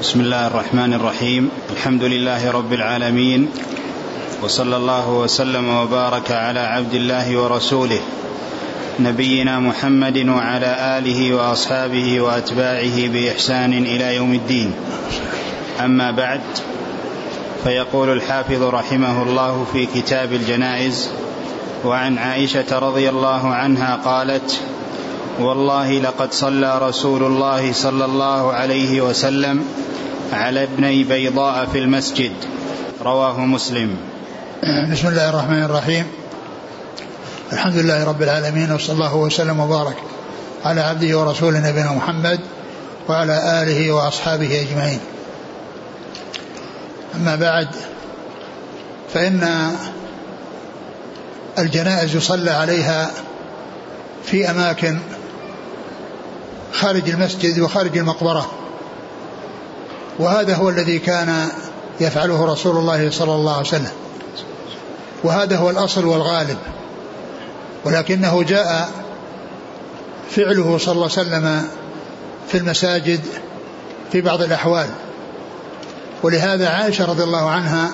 بسم الله الرحمن الرحيم. الحمد لله رب العالمين، وصلى الله وسلم وبارك على عبد الله ورسوله نبينا محمد وعلى آله وأصحابه وأتباعه بإحسان إلى يوم الدين. أما بعد، فيقول الحافظ رحمه الله في كتاب الجنائز: وعن عائشة رضي الله عنها قالت: والله لقد صلى رسول الله صلى الله عليه وسلم على ابني بيضاء في المسجد. رواه مسلم. بسم الله الرحمن الرحيم. الحمد لله رب العالمين، وصلى الله وسلم وبارك على عبده ورسوله نبينا محمد وعلى آله وأصحابه أجمعين. أما بعد، فإن الجنائز يصلى عليها في أماكن خارج المسجد وخارج المقبرة، وهذا هو الذي كان يفعله رسول الله صلى الله عليه وسلم، وهذا هو الأصل والغالب، ولكنه جاء فعله صلى الله عليه وسلم في المساجد في بعض الأحوال. ولهذا عائشة رضي الله عنها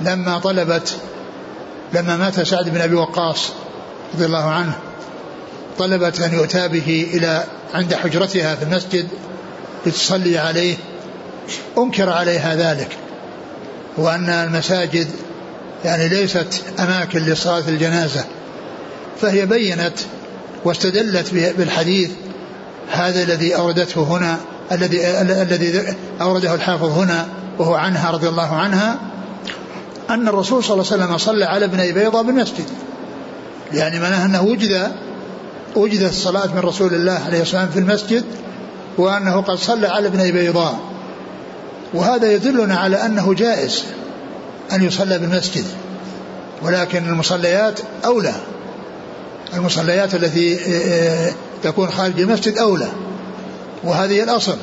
لما مات سعد بن أبي وقاص رضي الله عنه طلبت أن يؤتى به إلى عند حجرتها في المسجد لتصلي عليه، أنكر عليها ذلك، وأن المساجد يعني ليست أماكن لصلاة الجنازة، فهي بينت واستدلت بالحديث هذا الذي أوردته هنا، الذي أورده الحافظ هنا وهو عنها رضي الله عنها، أن الرسول صلى الله عليه وسلم صلى على ابني بيضاء بالمسجد، يعني معناه أنه وجدت الصلاة من رسول الله عليه السلام في المسجد، وأنه قد صلى على ابني بيضاء. وهذا يدلنا على أنه جائز أن يصلى بالمسجد، ولكن المصليات أولى، المصليات التي تكون خارج المسجد أولى، وهذه الأصل.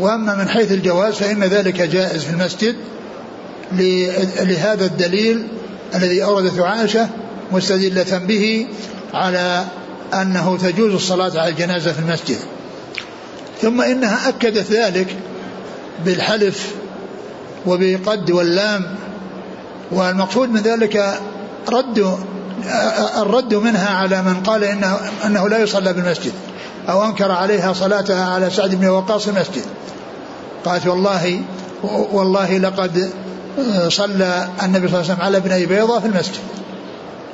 وأما من حيث الجواز فإن ذلك جائز في المسجد، لهذا الدليل الذي أوردته عائشة مستدلة به على أنه تجوز الصلاة على الجنازة في المسجد. ثم إنها أكدت ذلك بالحلف وبقد واللام، والمقصود من ذلك الرد منها على من قال أنه لا يصلى بالمسجد، أو أنكر عليها صلاتها على سعد بن وقاص المسجد. قالت: والله لقد صلى النبي صلى الله عليه وسلم على ابني بيضاء في المسجد،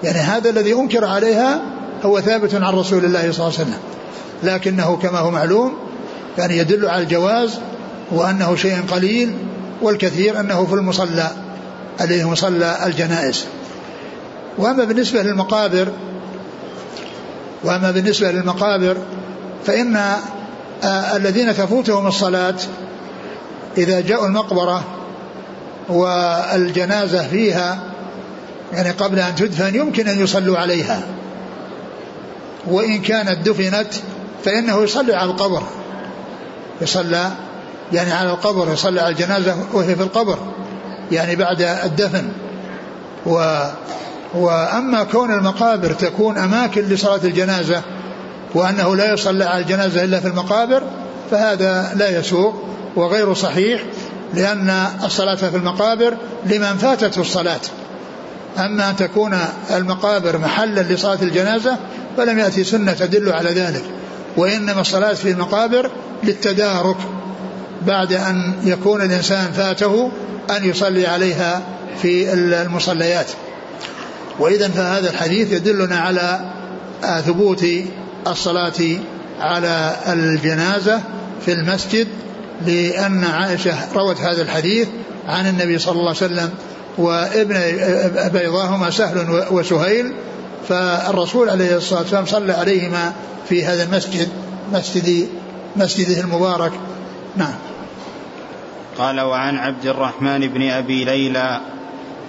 يعني هذا الذي أنكر عليها هو ثابت عن رسول الله صلى الله عليه وسلم، لكنه كما هو معلوم يعني يدل على الجواز، وأنه شيء قليل، والكثير أنه في المصلى عليه مصلى الجنائز. وأما بالنسبة للمقابر فإن الذين تفوتهم الصلاة إذا جاءوا المقبرة والجنازة فيها يعني قبل أن تدفن يمكن أن يصلوا عليها، وإن كانت دفنت فإنه يصلي على القبر، يصلى يعني على القبر، يصلى على الجنازة وهي في القبر يعني بعد الدفن. وأما كون المقابر تكون أماكن لصلاة الجنازة وأنه لا يصلى على الجنازة إلا في المقابر، فهذا لا يسوغ وغير صحيح، لأن الصلاة في المقابر لمن فاتته الصلاة. أما أن تكون المقابر محلا لصلاة الجنازة فلم يأتي سنة تدل على ذلك، وإنما الصلاة في المقابر للتدارك بعد أن يكون الإنسان فاته أن يصلي عليها في المصليات. وإذا فهذا الحديث يدلنا على ثبوت الصلاة على الجنازة في المسجد، لأن عائشة روت هذا الحديث عن النبي صلى الله عليه وسلم، وابن بيضاهما سهل وسهيل، فالرسول عليه الصلاة والسلام صلى عليهما في هذا المسجد، مسجده المبارك. نعم. قال: وعن عبد الرحمن بن أبي ليلى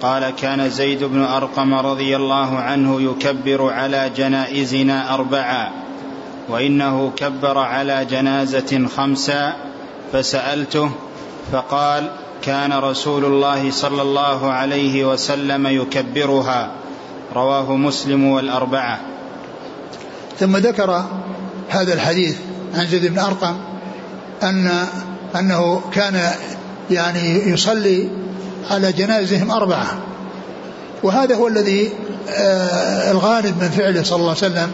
قال: كان زيد بن أرقم رضي الله عنه يكبر على جنائزنا 4، وإنه كبر على جنازة 5، فسألته فقال: كان رسول الله صلى الله عليه وسلم يكبرها. رواه مسلم وال4. ثم ذكر هذا الحديث عن زيد بن أرقم أن أنه كان يعني يصلي على جنازهم 4، وهذا هو الذي الغالب من فعله صلى الله عليه وسلم،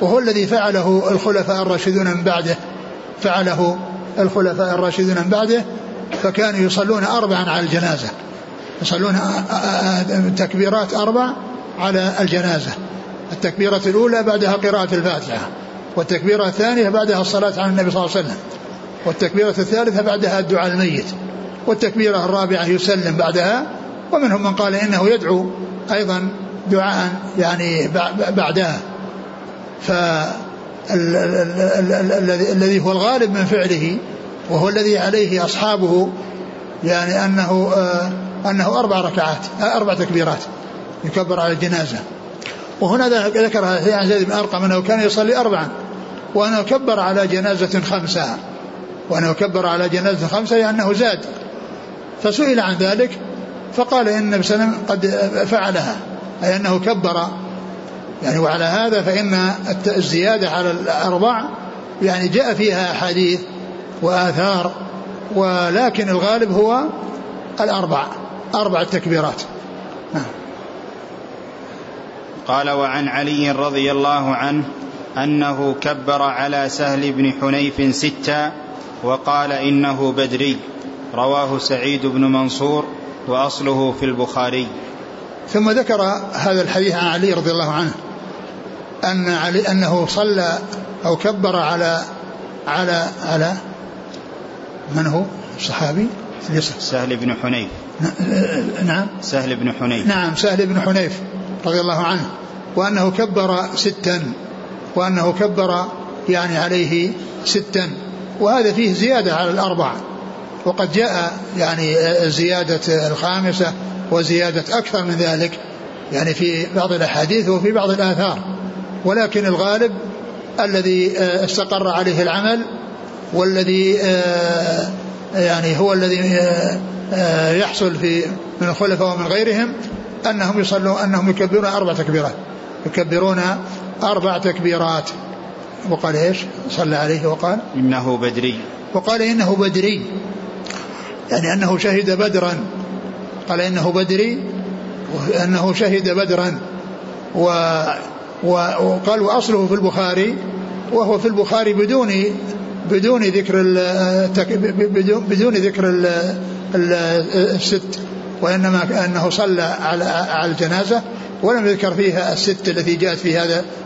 وهو الذي فعله الخلفاء الراشدون من بعده، فكانوا يصلون 4 على الجنازة، يصلون تكبيرات 4 على الجنازة. التكبيرة الأولى بعدها قراءة الفاتحة، والتكبيرة الثانية بعدها الصلاة على النبي صلى الله عليه وسلم، والتكبيرة الثالثة بعدها الدعاء الميت، والتكبيرة الرابعة يسلم بعدها. ومنهم من قال إنه يدعو أيضا دعاء يعني بعدها. فالذي هو الغالب من فعله وهو الذي عليه أصحابه يعني أنه 4 تكبيرات يكبر على الجنازة. وهنا ذكر عن زيد بن أرقم أنه كان يصلي 4، وأنه كبر على جنازة 5، لأنه زاد. فسئل عن ذلك فقال إن النبي صلى الله عليه وسلم قد فعلها، أي أنه كبر يعني. وعلى هذا فإن الزيادة على 4 يعني جاء فيها أحاديث وآثار، ولكن الغالب هو 4 تكبيرات. قال: وعن علي رضي الله عنه أنه كبر على سهل بن حنيف 6 وقال إنه بدري، رواه سعيد بن منصور وأصله في البخاري. ثم ذكر هذا الحديث عن علي رضي الله عنه أن علي أنه صلى أو كبر على على على من هو الصحابي؟ سهل بن حنيف. نعم سهل بن حنيف. نعم سهل بن حنيف رضي الله عنه، وأنه كبر 6، وأنه كبر يعني عليه 6، وهذا فيه زيادة على 4، وقد جاء يعني زيادة 5 وزيادة أكثر من ذلك يعني في بعض الأحاديث وفي بعض الآثار. ولكن الغالب الذي استقر عليه العمل، والذي يعني هو الذي يحصل في من الخلفاء ومن غيرهم أنهم يصلوا، أنهم يكبرون 4 تكبيرات، وقال إيش صلى عليه وقال إنه بدري، يعني أنه شهد بدرا. قال إنه بدري وأنه شهد بدرا، وقال وأصله في البخاري، وهو في البخاري بدون ذكر الست، وإنما أنه صلى على الجنازة ولم يذكر فيها 6 التي جاءت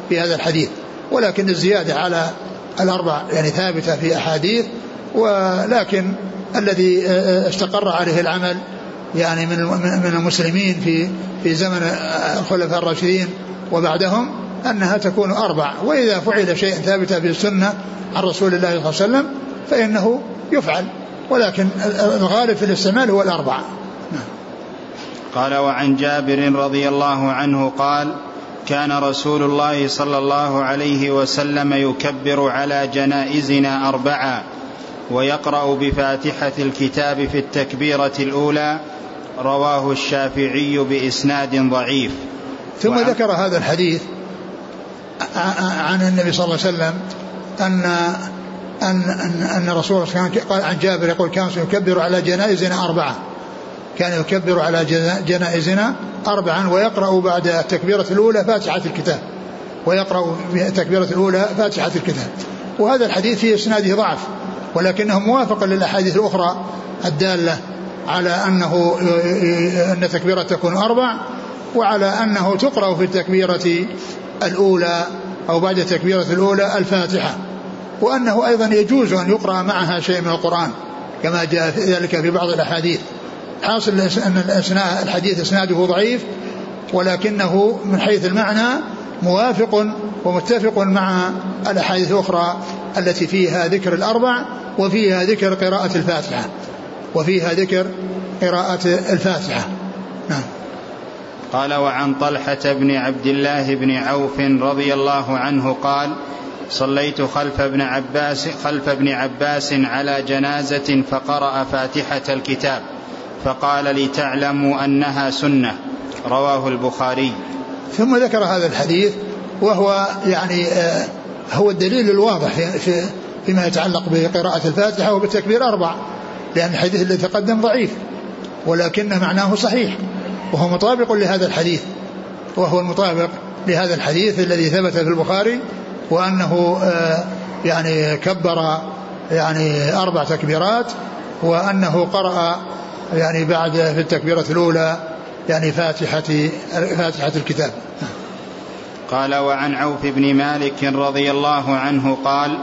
في هذا الحديث. ولكن الزيادة على 4 يعني ثابتة في أحاديث، ولكن الذي استقر عليه العمل يعني من المسلمين في زمن الخلفاء الراشدين وبعدهم أنها تكون 4. وإذا فعل شيء ثابتة في السنة عن رسول الله صلى الله عليه وسلم فإنه يفعل، ولكن الغالب في الاستعمال هو 4. قال: وعن جابر رضي الله عنه قال: كان رسول الله صلى الله عليه وسلم يكبر على جنائزنا 4 ويقرأ بفاتحة الكتاب في التكبيرة الأولى، رواه الشافعي بإسناد ضعيف. ثم ذكر هذا الحديث عن النبي صلى الله عليه وسلم أن رسول الله قال عن جابر يقول: كان يكبر على جنائزنا 4، ويقرأ بعد التكبيرة الأولى فاتحة الكتاب، وهذا الحديث في إسناده ضعف، ولكنه موافق للأحاديث الأخرى الدالة على أن تكبيرة تكون 4، وعلى أنه تقرأ في التكبيرة الأولى أو بعد التكبيرة الأولى الفاتحة، وأنه أيضا يجوز أن يقرأ معها شيء من القرآن كما جاء ذلك في بعض الأحاديث. حاصل أن الحديث إسناده ضعيف، ولكنه من حيث المعنى موافق ومتفق مع الأحاديث الأخرى التي فيها ذكر 4 وفيها ذكر قراءة الفاتحة نعم. قال: وعن طلحة بن عبد الله بن عوف رضي الله عنه قال: صليت خلف ابن عباس على جنازة فقرأ فاتحة الكتاب فقال: لتعلموا أنها سنة، رواه البخاري. ثم ذكر هذا الحديث، وهو يعني هو الدليل الواضح فيما يتعلق بقراءة الفاتحة وبالتكبير 4، لأن الحديث الذي تقدم ضعيف ولكن معناه صحيح وهو مطابق لهذا الحديث، وهو المطابق لهذا الحديث الذي ثبت في البخاري وأنه يعني كبر يعني 4 تكبيرات، وأنه قرأ يعني بعد في التكبيرة الأولى يعني فاتحة الكتاب. قال: وعن عوف بن مالك رضي الله عنه قال: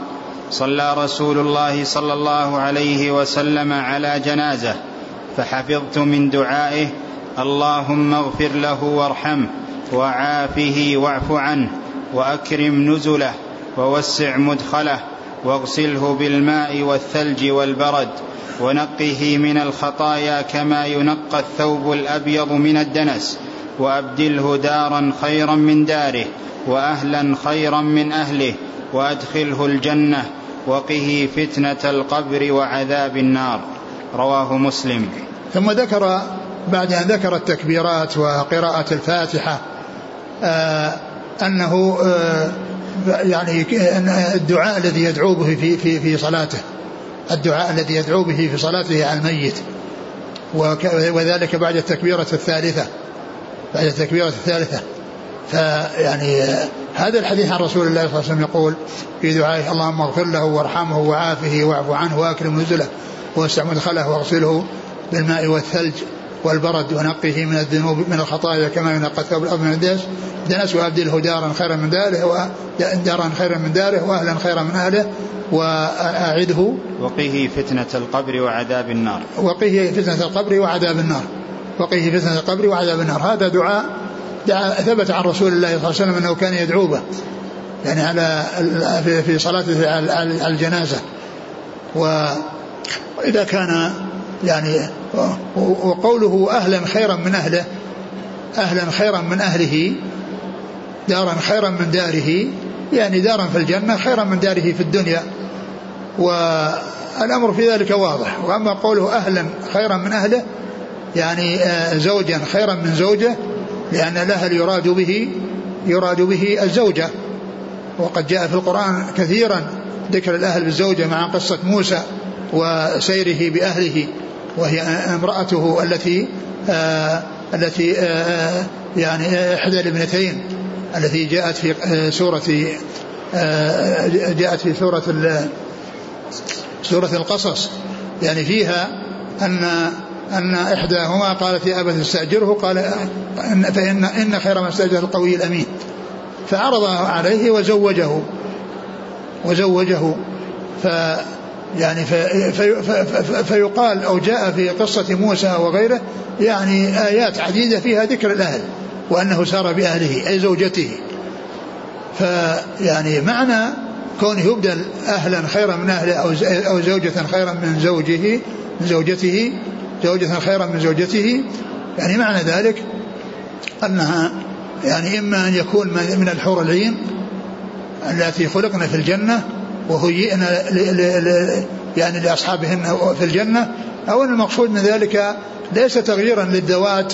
صلى رسول الله صلى الله عليه وسلم على جنازة فحفظت من دعائه: اللهم اغفر له وارحمه وعافه واعف عنه وأكرم نزله ووسع مدخله واغسله بالماء والثلج والبرد ونقه من الخطايا كما ينقى الثوب الأبيض من الدنس، وأبدله دارا خيرا من داره وأهلا خيرا من أهله، وأدخله الجنة وقه فتنة القبر وعذاب النار. رواه مسلم. ثم ذكر بعد أن ذكر التكبيرات وقراءة الفاتحة أنه يعني الدعاء الذي يدعو به في صلاته، الدعاء الذي يدعو به في صلاته على الميت، وذلك بعد التكبيرة الثالثة، بعد التكبيرة الثالثة. فيعني هذا الحديث عن رسول الله صلى الله عليه وسلم يقول في دعائه: اللهم اغفر له وارحمه وعافه واعف عنه وأكرم نزله ووسع مدخله واغسله بالماء والثلج والبرد ونقه من الذنوب من الخطايا كما ينقى الثوب الأبيض من الدنس، وأبدله دارا خيرا من داره وأهلا خيرا من أهله، وأعده وقيه فتنة القبر وعذاب النار، وقيه فتنة القبر وعذاب النار. هذا دعاء ثبت عن رسول الله صلى الله عليه وسلم أنه كان يدعو به يعني على في صلاته على الجنازة. وإذا كان يعني وقوله أهلا خيرا من أهله، أهلا خيرا من أهله، دارا خيرا من داره، يعني دارا في الجنة خيرا من داره في الدنيا، والأمر في ذلك واضح. وأما قوله أهلا خيرا من أهله يعني زوجا خيرا من زوجه، لأن الأهل يراد به الزوجة، وقد جاء في القرآن كثيرا ذكر الأهل بالزوجة مع قصة موسى وسيره بأهله، وهي امرأته التي يعني إحدى الابنتين التي جاءت في سورة القصص، يعني فيها أن إحداهما قالت: يا أبت استأجره، قال: فإن خير ما استأجر القوي الأمين، فعرض عليه وزوجه. يعني فيقال أو جاء في قصة موسى وغيره يعني آيات عديدة فيها ذكر الأهل وأنه سار بأهله أي زوجته. فيعني معنى كونه يبدل أهلا خيرا من أهله أو زوجة خيرا من زوجته زوجة خيرا من زوجته، يعني معنى ذلك أنها يعني إما أن يكون من الحور العين التي خلقنا في الجنة وهيئنا يعني لأصحابهن في الجنة، أو أن المقصود من ذلك ليس تغييرا للذوات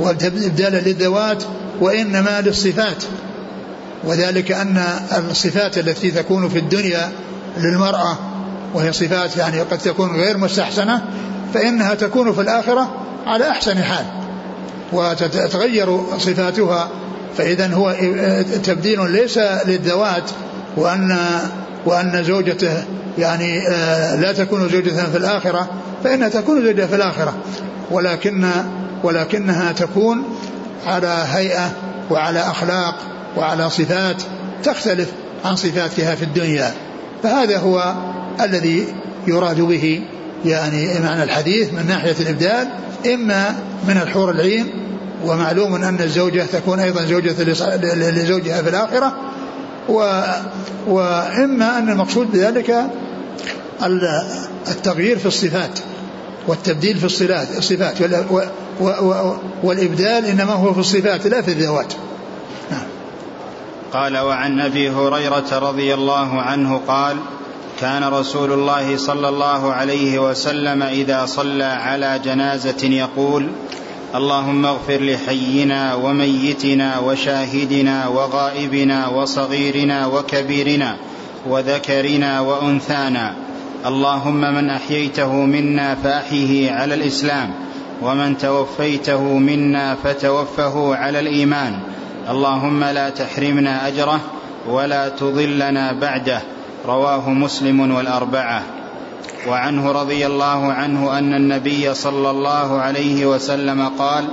وابدالا للذوات، وإنما للصفات، وذلك أن الصفات التي تكون في الدنيا للمرأة وهي صفات يعني قد تكون غير مستحسنة، فإنها تكون في الآخرة على أحسن حال وتتغير صفاتها. فإذن هو تبديل ليس للذوات، وأن زوجته يعني لا تكون زوجته في الآخرة، فإنها تكون زوجته في الآخرة، ولكنها تكون على هيئة وعلى أخلاق وعلى صفات تختلف عن صفاتها في الدنيا. فهذا هو الذي يراد به يعني معنى الحديث من ناحية الإبدال، إما من الحور العين، ومعلوم أن الزوجة تكون أيضا زوجة لزوجها في الآخرة، وإما أن المقصود بذلك التغيير في الصفات والتبديل في الصفات، والإبدال إنما هو في الصفات لا في الذوات. قال: وعن أبي هريرة رضي الله عنه قال: كان رسول الله صلى الله عليه وسلم إذا صلى على جنازة يقول: اللهم اغفر لحينا وميتنا وشاهدنا وغائبنا وصغيرنا وكبيرنا وذكرنا وأنثانا، اللهم من أحييته منا فأحيه على الإسلام، ومن توفيته منا فتوفه على الإيمان، اللهم لا تحرمنا أجره ولا تضلنا بعده. رواه مسلم والأربعة. وعنه رضي الله عنه أن النبي صلى الله عليه وسلم قال: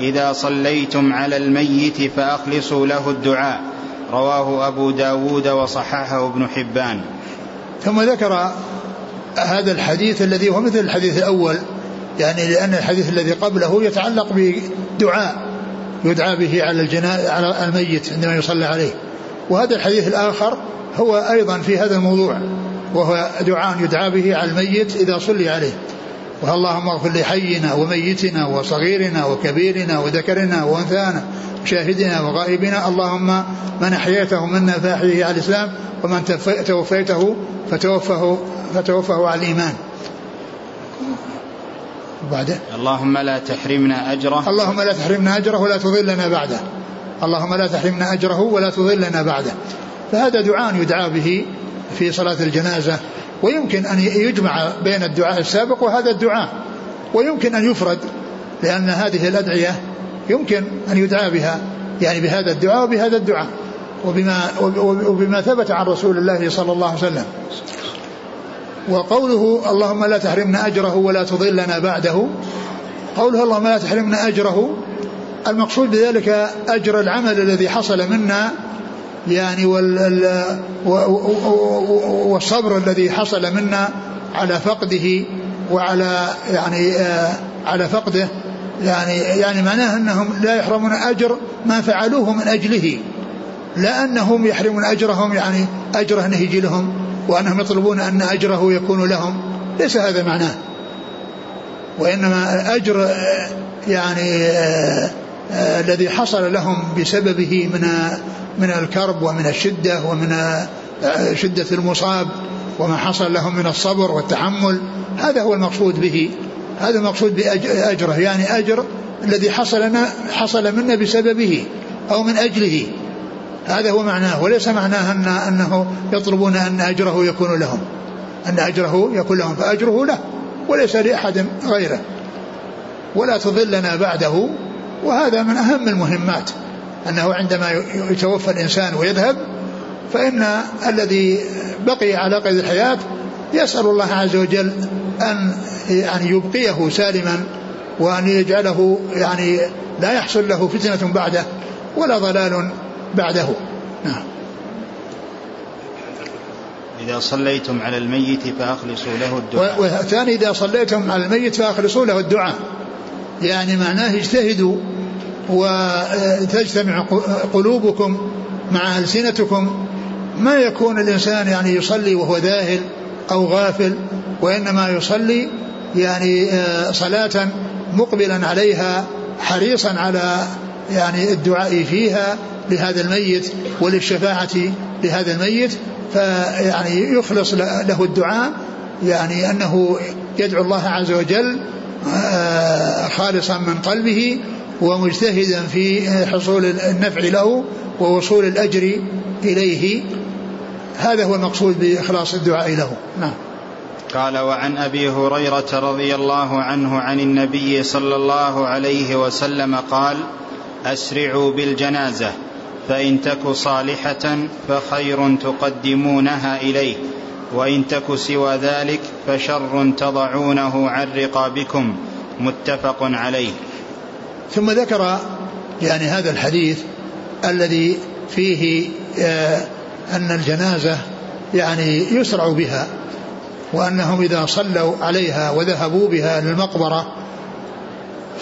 إذا صليتم على الميت فأخلصوا له الدعاء. رواه أبو داود وصححه ابن حبان. ثم ذكر هذا الحديث الذي هو مثل الحديث الأول، يعني لأن الحديث الذي قبله يتعلق بدعاء يدعى به على الميت عندما يصلى عليه، وهذا الحديث الآخر هو أيضا في هذا الموضوع، وهو دعاء يدعى به على الميت إذا صلي عليه، اللهم اغفر لحينا وميتنا وصغيرنا وكبيرنا وذكرنا وأنثانا وشاهدنا وغائبنا، اللهم من أحييته منا فأحيه على الإسلام، ومن توفيته فتوفه على الإيمان. بعده: اللهم لا تحرمنا أجره ولا تضلنا بعده. اللهم لا تحرمنا أجره ولا تضلنا بعده. فهذا دعاء يدعى به في صلاة الجنازة، ويمكن أن يجمع بين الدعاء السابق وهذا الدعاء، ويمكن أن يفرد، لأن هذه الأدعية يمكن أن يدعى بها، يعني بهذا الدعاء وبهذا الدعاء، وبما ثبت عن رسول الله صلى الله عليه وسلم. وقوله اللهم لا تحرمنا أجره ولا تضلنا بعده، قوله اللهم لا تحرمنا أجره، المقصود بذلك أجر العمل الذي حصل منا، يعني والصبر الذي حصل منا على فقده، وعلى يعني على فقده، يعني معناه انهم لا يحرمون اجر ما فعلوه من اجله، لا انهم يحرمون اجرهم، يعني اجره انه يجي لهم وانهم يطلبون ان اجره يكون لهم، ليس هذا معناه، وانما اجر يعني الذي حصل لهم بسببه من الكرب ومن الشدة ومن شدة المصاب، وما حصل لهم من الصبر والتحمل، هذا هو المقصود به، هذا المقصود بأجره، يعني أجر الذي حصل منا بسببه أو من أجله، هذا هو معناه، وليس معناه أنه يطلبون أن أجره يكون لهم، أن أجره يكون لهم، فأجره له وليس لأحد غيره. ولا تضلنا بعده، وهذا من أهم المهمات، أنه عندما يتوفى الإنسان ويذهب، فإن الذي بقي على قيد الحياة يسأل الله عز وجل أن يعني يبقيه سالما، وأن يجعله يعني لا يحصل له فتنة بعده ولا ضلال بعده. نعم. إذا صليتم على الميت فأخلصوا له الدعاء. والثاني: إذا صليتم على الميت فأخلصوا له الدعاء، يعني معناه اجتهدوا وتجتمع قلوبكم مع ألسنتكم، ما يكون الإنسان يعني يصلي وهو ذاهل أو غافل، وإنما يصلي يعني صلاة مقبلا عليها، حريصا على يعني الدعاء فيها لهذا الميت وللشفاعة لهذا الميت، فيعني يخلص له الدعاء، يعني أنه يدعو الله عز وجل خالصا من قلبه، ومجتهدا في حصول النفع له ووصول الأجر إليه، هذا هو المقصود بإخلاص الدعاء له. نعم. قال: وعن أبي هريرة رضي الله عنه عن النبي صلى الله عليه وسلم قال: أسرعوا بالجنازة، فإن تك صالحة فخير تقدمونها إليه، وإن تك سوى ذلك فشر تضعونه عن رقابكم. متفق عليه. ثم ذكر يعني هذا الحديث الذي فيه أن الجنازة يعني يسرع بها، وأنهم إذا صلوا عليها وذهبوا بها للمقبرة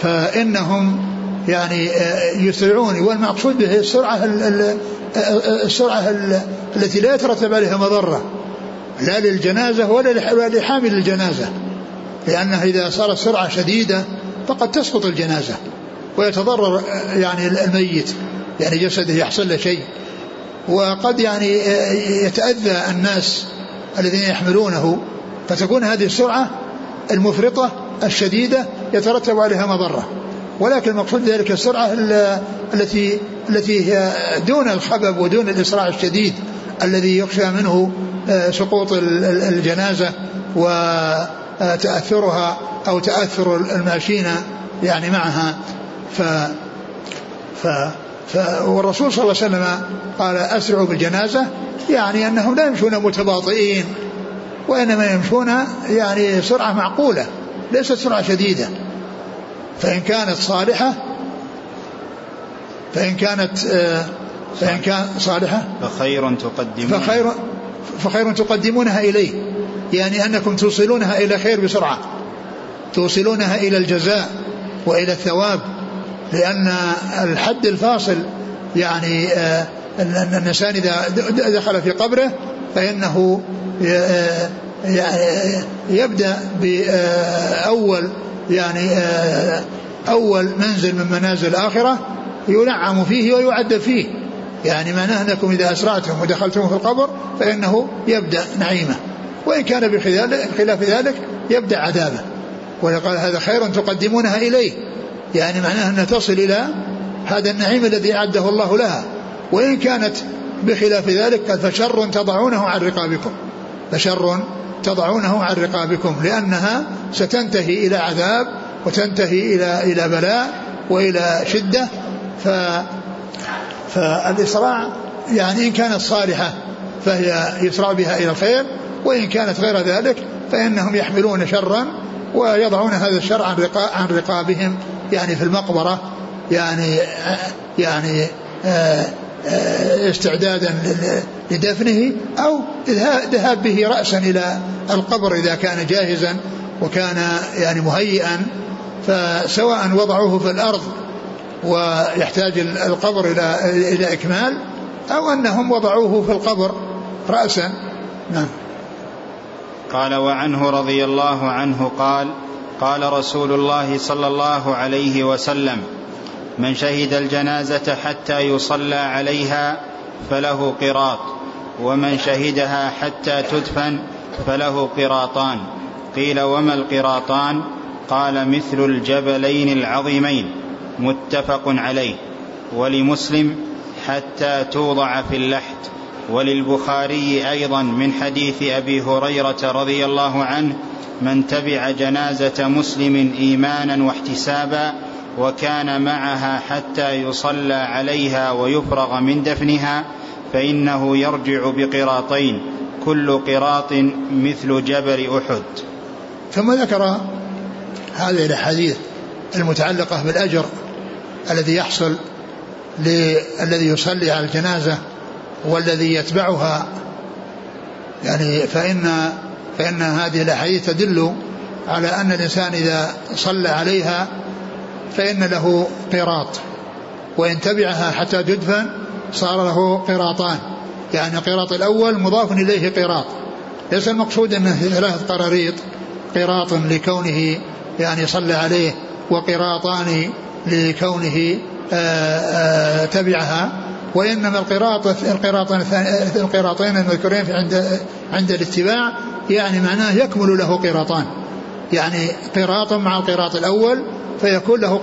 فإنهم يعني يسرعون، والمقصود به السرعة التي لا يترتب عليها مضرة، لا للجنازة ولا لحامل الجنازة، لأنها إذا صارت سرعة شديدة فقد تسقط الجنازة ويتضرر يعني الميت، يعني جسده يحصل له شيء، وقد يعني يتأذى الناس الذين يحملونه، فتكون هذه السرعة المفرطة الشديدة يترتب عليها مضرة، ولكن المقصود ذلك السرعة التي هي دون الخبب ودون الإسراع الشديد الذي يخشى منه سقوط الجنازة وتأثرها أو تأثر الماشين يعني معها. والرسول صلى الله عليه وسلم قال أسرعوا بالجنازة يعني أنهم لا يمشون متباطئين, وإنما يمشون يعني سرعة معقولة ليست سرعة شديدة, فإن كانت صالحة فإن كانت صالحة فخير تقدمونها إليه, يعني أنكم توصلونها إلى خير بسرعة, توصلونها إلى الجزاء وإلى الثواب, لأن الحد الفاصل يعني أن الإنسان إذا دخل في قبره فإنه يبدأ بأول يعني أول منزل من منازل الآخرة ينعم فيه ويعد فيه, يعني معناه أنكم إذا أسرعتم ودخلتم في القبر فإنه يبدأ نعيمه, وإن كان بخلاف ذلك يبدأ عذابه. وقال هذا خير تقدمونها إليه, يعني معناه أن تصل إلى هذا النعيم الذي أعده الله لها, وإن كانت بخلاف ذلك فشر تضعونه عن رقابكم, لأنها ستنتهي إلى عذاب وتنتهي إلى بلاء وإلى شدة. فالإسراع يعني إن كانت صالحة فهي يسرع بها إلى الخير, وإن كانت غير ذلك فإنهم يحملون شرا ويضعون هذا الشر عن رقابهم, يعني في المقبرة يعني استعدادا لدفنه أو ذهاب به رأسا إلى القبر إذا كان جاهزا وكان يعني مهيئا. فسواء وضعوه في الأرض ويحتاج القبر إلى إكمال, أو أنهم وضعوه في القبر رأسا. نعم. قال وعنه رضي الله عنه قال قال رسول الله صلى الله عليه وسلم من شهد الجنازة حتى يصلى عليها فله قراط, ومن شهدها حتى تدفن فله قراطان. قيل وما القراطان؟ قال مثل الجبلين العظيمين. متفق عليه. ولمسلم حتى توضع في اللحد, وللبخاري أيضا من حديث أبي هريرة رضي الله عنه من تبع جنازة مسلم إيمانا واحتسابا وكان معها حتى يصلى عليها ويفرغ من دفنها فإنه يرجع بقراطين, كل قراط مثل جبل أحد. ثم ذكر هذه الأحاديث المتعلقة بالأجر الذي يحصل للذي يصلي على الجنازة والذي يتبعها, يعني فإن هذه الأحاديث تدل على أن الإنسان إذا صلى عليها فإن له قراط, وإن تبعها حتى تدفن صار له قراطان, يعني القراط الأول مضاف إليه قراط, ليس المقصود أنه ثلاث قراريط, قراط لكونه يعني صلى عليه, وقراطان لكونه تبعها, وإنما القراطين المذكورين عند الاتباع يعني معناه يكمل له قراطان, يعني قراط مع القراط الأول فيكون له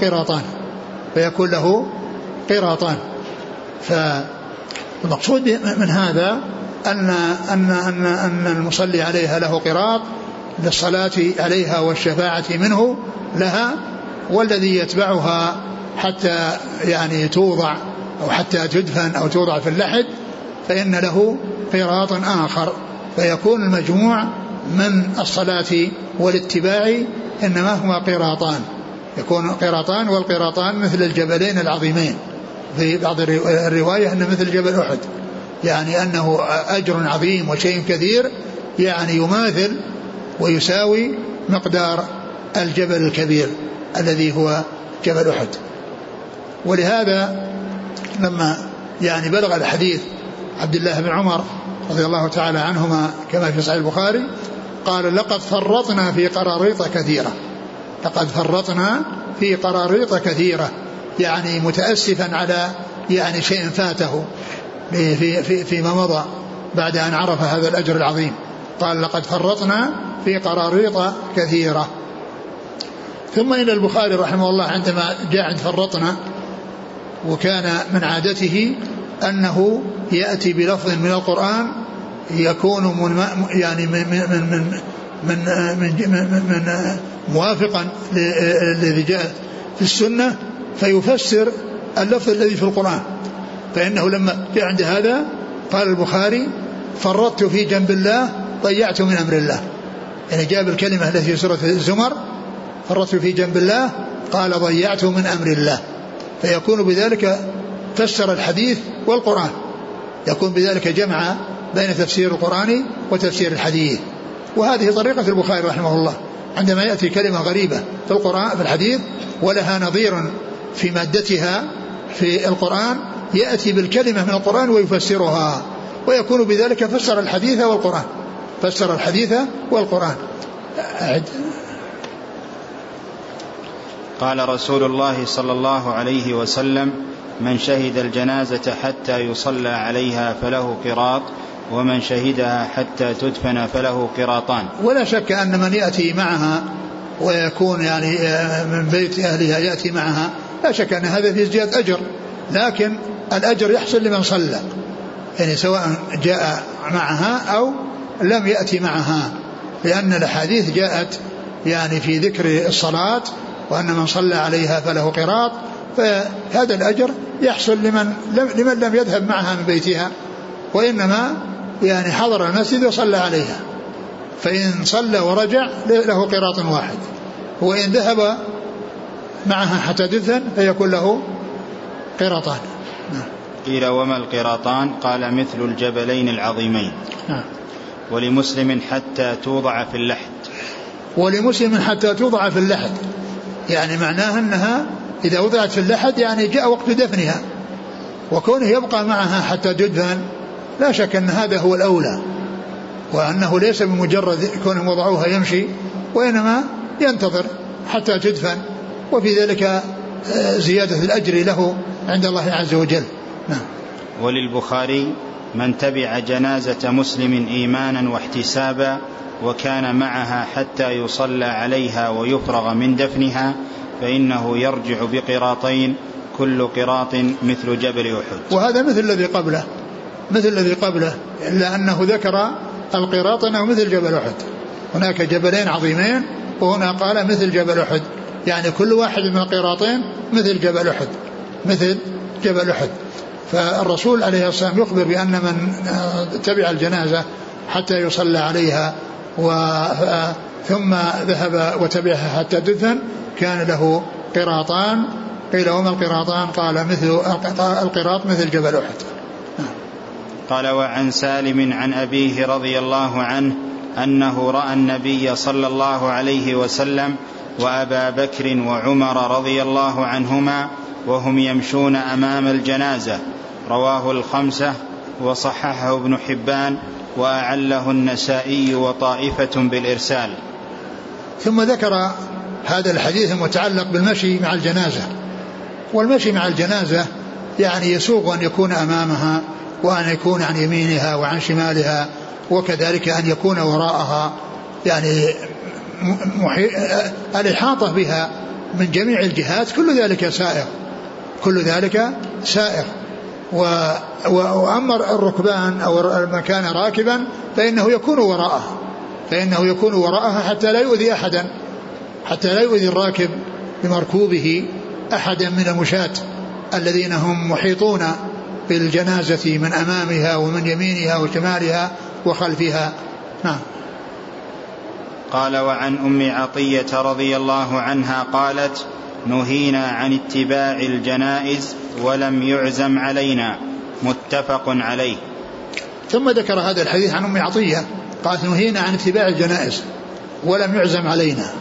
قراطان. فالمقصود من هذا أن المصلي عليها له قراط للصلاة عليها والشفاعة منه لها, والذي يتبعها حتى يعني توضع أو حتى تدفن أو توضع في اللحد فإن له قراط آخر, فيكون المجموع من الصلاة والاتباع إنما هما قراطان, يكون قراطان, والقراطان مثل الجبلين العظيمين, في بعض الرواية أنه مثل جبل أحد, يعني أنه أجر عظيم وشيء كثير, يعني يماثل ويساوي مقدار الجبل الكبير الذي هو جبل أحد. ولهذا لما يعني بلغ الحديث عبد الله بن عمر رضي الله تعالى عنهما كما في صحيح البخاري قال لقد فرطنا في قراريط كثيرة, يعني متأسفا على يعني شيء فاته فيما مضى بعد أن عرف هذا الأجر العظيم. قال لقد فرطنا في قراريط كثيرة. ثم إن البخاري رحمه الله عندما جاء عند فرطنا, وكان من عادته أنه يأتي بلفظ من القرآن يكون من يعني من من من من, من موافقا للذي جاء في السنة فيفسر اللفظ الذي في القرآن. فإنه لما جاء عند هذا قال البخاري فرطت في جنب الله ضيعت من أمر الله, يعني جاب الكلمة التي في سورة الزمر فرطت في جنب الله قال ضيعت من أمر الله, فيكون بذلك فسر الحديث والقرآن, يكون بذلك جمع بين تفسير القرآن وتفسير الحديث. وهذه طريقة البخاري رحمه الله عندما يأتي كلمة غريبة في القرآن في الحديث ولها نظير في مادتها في القرآن يأتي بالكلمة من القرآن ويفسرها, ويكون بذلك فسر الحديث والقرآن, فسر الحديث والقرآن. قال رسول الله صلى الله عليه وسلم من شهد الجنازة حتى يصلى عليها فله قراط, ومن شهدها حتى تدفن فله قراطان. ولا شك أن من يأتي معها ويكون يعني من بيت أهلها يأتي معها لا شك أن هذا في زيادة أجر, لكن الأجر يحصل لمن صلى, يعني سواء جاء معها أو لم يأتي معها, لأن الأحاديث جاءت يعني في ذكر الصلاة وأن من صلى عليها فله قراط, فهذا الأجر يحصل لمن لم يذهب معها من بيتها وإنما يعني حضر المسجد وصلى عليها, فإن صلى ورجع له قراط واحد, وإن ذهب معها حتى دفن فيكون له قراطان. قيل وما القراطان؟ قال مثل الجبلين العظيمين. ولمسلم حتى توضع في اللحد. ولمسلم حتى توضع في اللحد, يعني معناها أنها إذا وضعت في اللحد يعني جاء وقت دفنها, وكونه يبقى معها حتى تدفن لا شك أن هذا هو الأولى, وأنه ليس بمجرد كونهم وضعوها يمشي وإنما ينتظر حتى تدفن, وفي ذلك زيادة الأجر له عند الله عز وجل. وللبخاري من تبع جنازة مسلم إيمانا واحتسابا وكان معها حتى يصلى عليها ويفرغ من دفنها فإنه يرجع بقراطين كل قراط مثل جبل أحد. وهذا مثل الذي قبله, مثل الذي قبله, إلا أنه ذكر القراط أنه مثل جبل أحد, هناك جبلين عظيمين وهنا قال مثل جبل أحد, يعني كل واحد من القراطين مثل جبل أحد, مثل جبل أحد. فالرسول عليه الصلاة والسلام يخبر بأن من تبع الجنازة حتى يصلى عليها ثم ذهب وتبعها حتى دفن كان له قراطان. قيل وما القراطان؟ قال مثل القراط مثل جبل أحد. قال وعن سالم عن أبيه رضي الله عنه أنه رأى النبي صلى الله عليه وسلم وأبا بكر وعمر رضي الله عنهما وهم يمشون أمام الجنازة, رواه الخمسة وصححه ابن حبان وأعله النسائي وطائفة بالإرسال. ثم ذكر هذا الحديث المتعلق بالمشي مع الجنازة, والمشي مع الجنازة يعني يسوغ أن يكون أمامها وأن يكون عن يمينها وعن شمالها, وكذلك أن يكون وراءها, يعني الإحاطة بها من جميع الجهات, كل ذلك سائغ, كل ذلك سائغ. وأما الركبان أو من كان راكبا فإنه يكون وراءها, فإنه يكون وراءها حتى لا يؤذي أحدا, حتى لا يؤذي الراكب بمركوبه أحدا من المشاة الذين هم محيطون بالجنازة من أمامها ومن يمينها وشمالها وخلفها. نعم. قال وعن أم عطية رضي الله عنها قالت نهينا عن اتباع الجنائز ولم يعزم علينا, متفق عليه. ثم ذكر هذا الحديث عن أم عطية قالت نهينا عن اتباع الجنائز ولم يعزم علينا,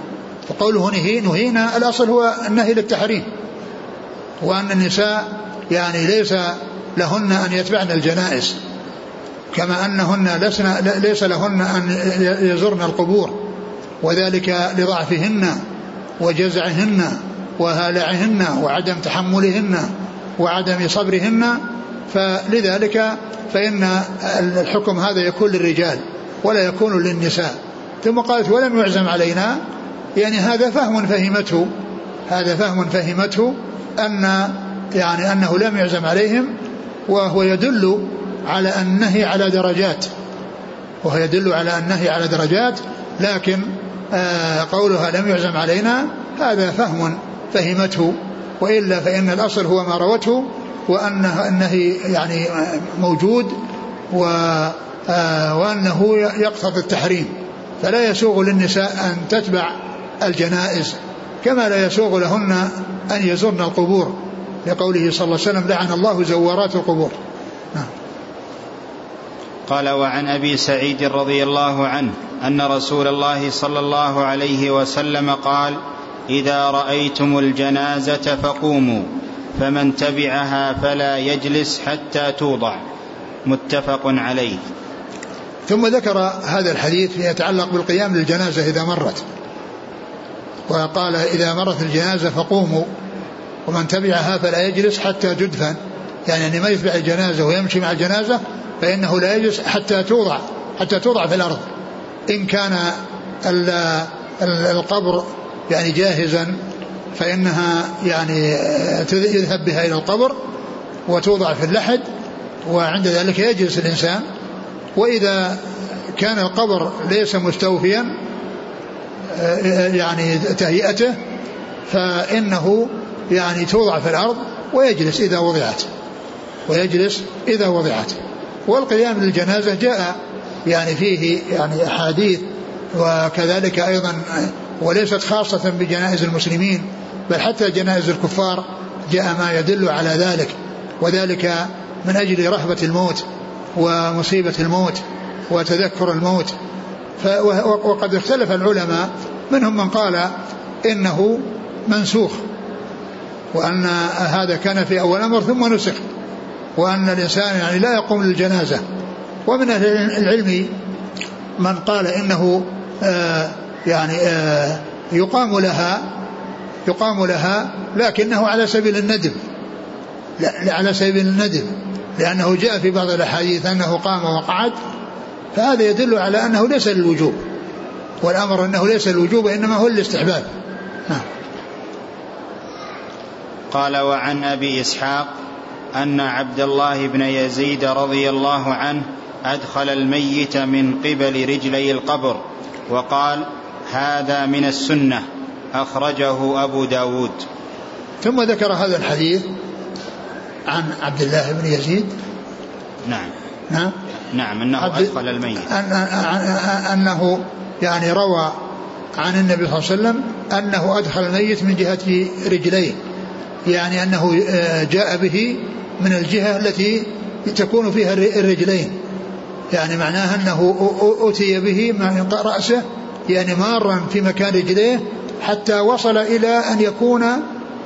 فقوله نهينا الأصل هو النهي للتحريم, وأن النساء يعني ليس لهن أن يتبعن الجنائز, كما أنهن ليس لهن أن يزرن القبور, وذلك لضعفهن وجزعهن وهلعهن وعدم تحملهن وعدم صبرهن, فلذلك فإن الحكم هذا يكون للرجال ولا يكون للنساء. ثم قالت ولم يعزم علينا, يعني هذا فهم فهمته, هذا فهم فهمته أن يعني أنه لم يعزم عليهم, وهو يدل على أنه على درجات، وهو يدل على أنه على درجات، لكن قولها لم يعزم علينا هذا فهم فهمته، وإلا فإن الأصل هو ما روته، وأنه يعني موجود وأنه يقتضي التحريم، فلا يسوغ للنساء أن تتبع الجنائز كما لا يسوغ لهن أن يزرن القبور، لقوله صلى الله عليه وسلم: لعن الله زوارات القبور. قال: وعن أبي سعيد رضي الله عنه أن رسول الله صلى الله عليه وسلم قال: إذا رأيتم الجنازة فقوموا، فمن تبعها فلا يجلس حتى توضع. متفق عليه. ثم ذكر هذا الحديث يتعلق بالقيام للجنازة إذا مرت، وقال: إذا مرت الجنازة فقوموا ومن تبعها فلا يجلس حتى تدفن، يعني أن ما يتبع الجنازة ويمشي مع الجنازة فإنه لا يجلس حتى توضع في الأرض، إن كان القبر يعني جاهزا فإنها يعني يذهب بها إلى القبر وتوضع في اللحد، وعند ذلك يجلس الإنسان. وإذا كان القبر ليس مستوفيا يعني تهيئته فإنه يعني توضع في الأرض ويجلس إذا وضعت، والقيام للجنازة جاء يعني فيه يعني أحاديث، وكذلك أيضا وليست خاصة بجنائز المسلمين، بل حتى جنائز الكفار جاء ما يدل على ذلك، وذلك من أجل رهبة الموت ومصيبة الموت وتذكر الموت. وقد اختلف العلماء، منهم من قال إنه منسوخ، وأن هذا كان في أول أمر ثم نسخ، وأن الإنسان يعني لا يقوم للجنازة. ومن أهل العلم من قال إنه يقام لها لكنه على سبيل الندب، لأنه جاء في بعض الأحاديث أنه قام وقعد، فهذا يدل على أنه ليس للوجوب، والأمر أنه ليس للوجوب إنما هو الاستحباب. قال: وعن أبي إسحاق أن عبد الله بن يزيد رضي الله عنه أدخل الميت من قبل رجلي القبر وقال: هذا من السنة. أخرجه أبو داود. ثم ذكر هذا الحديث عن عبد الله بن يزيد، نعم أنه أدخل الميت، أنه يعني روى عن النبي صلى الله عليه وسلم أنه أدخل الميت من جهة رجليه، يعني أنه جاء به من الجهة التي تكون فيها الرجلين، يعني معناها أنه أتي به من رأسه يعني مارا في مكان رجليه حتى وصل إلى أن يكون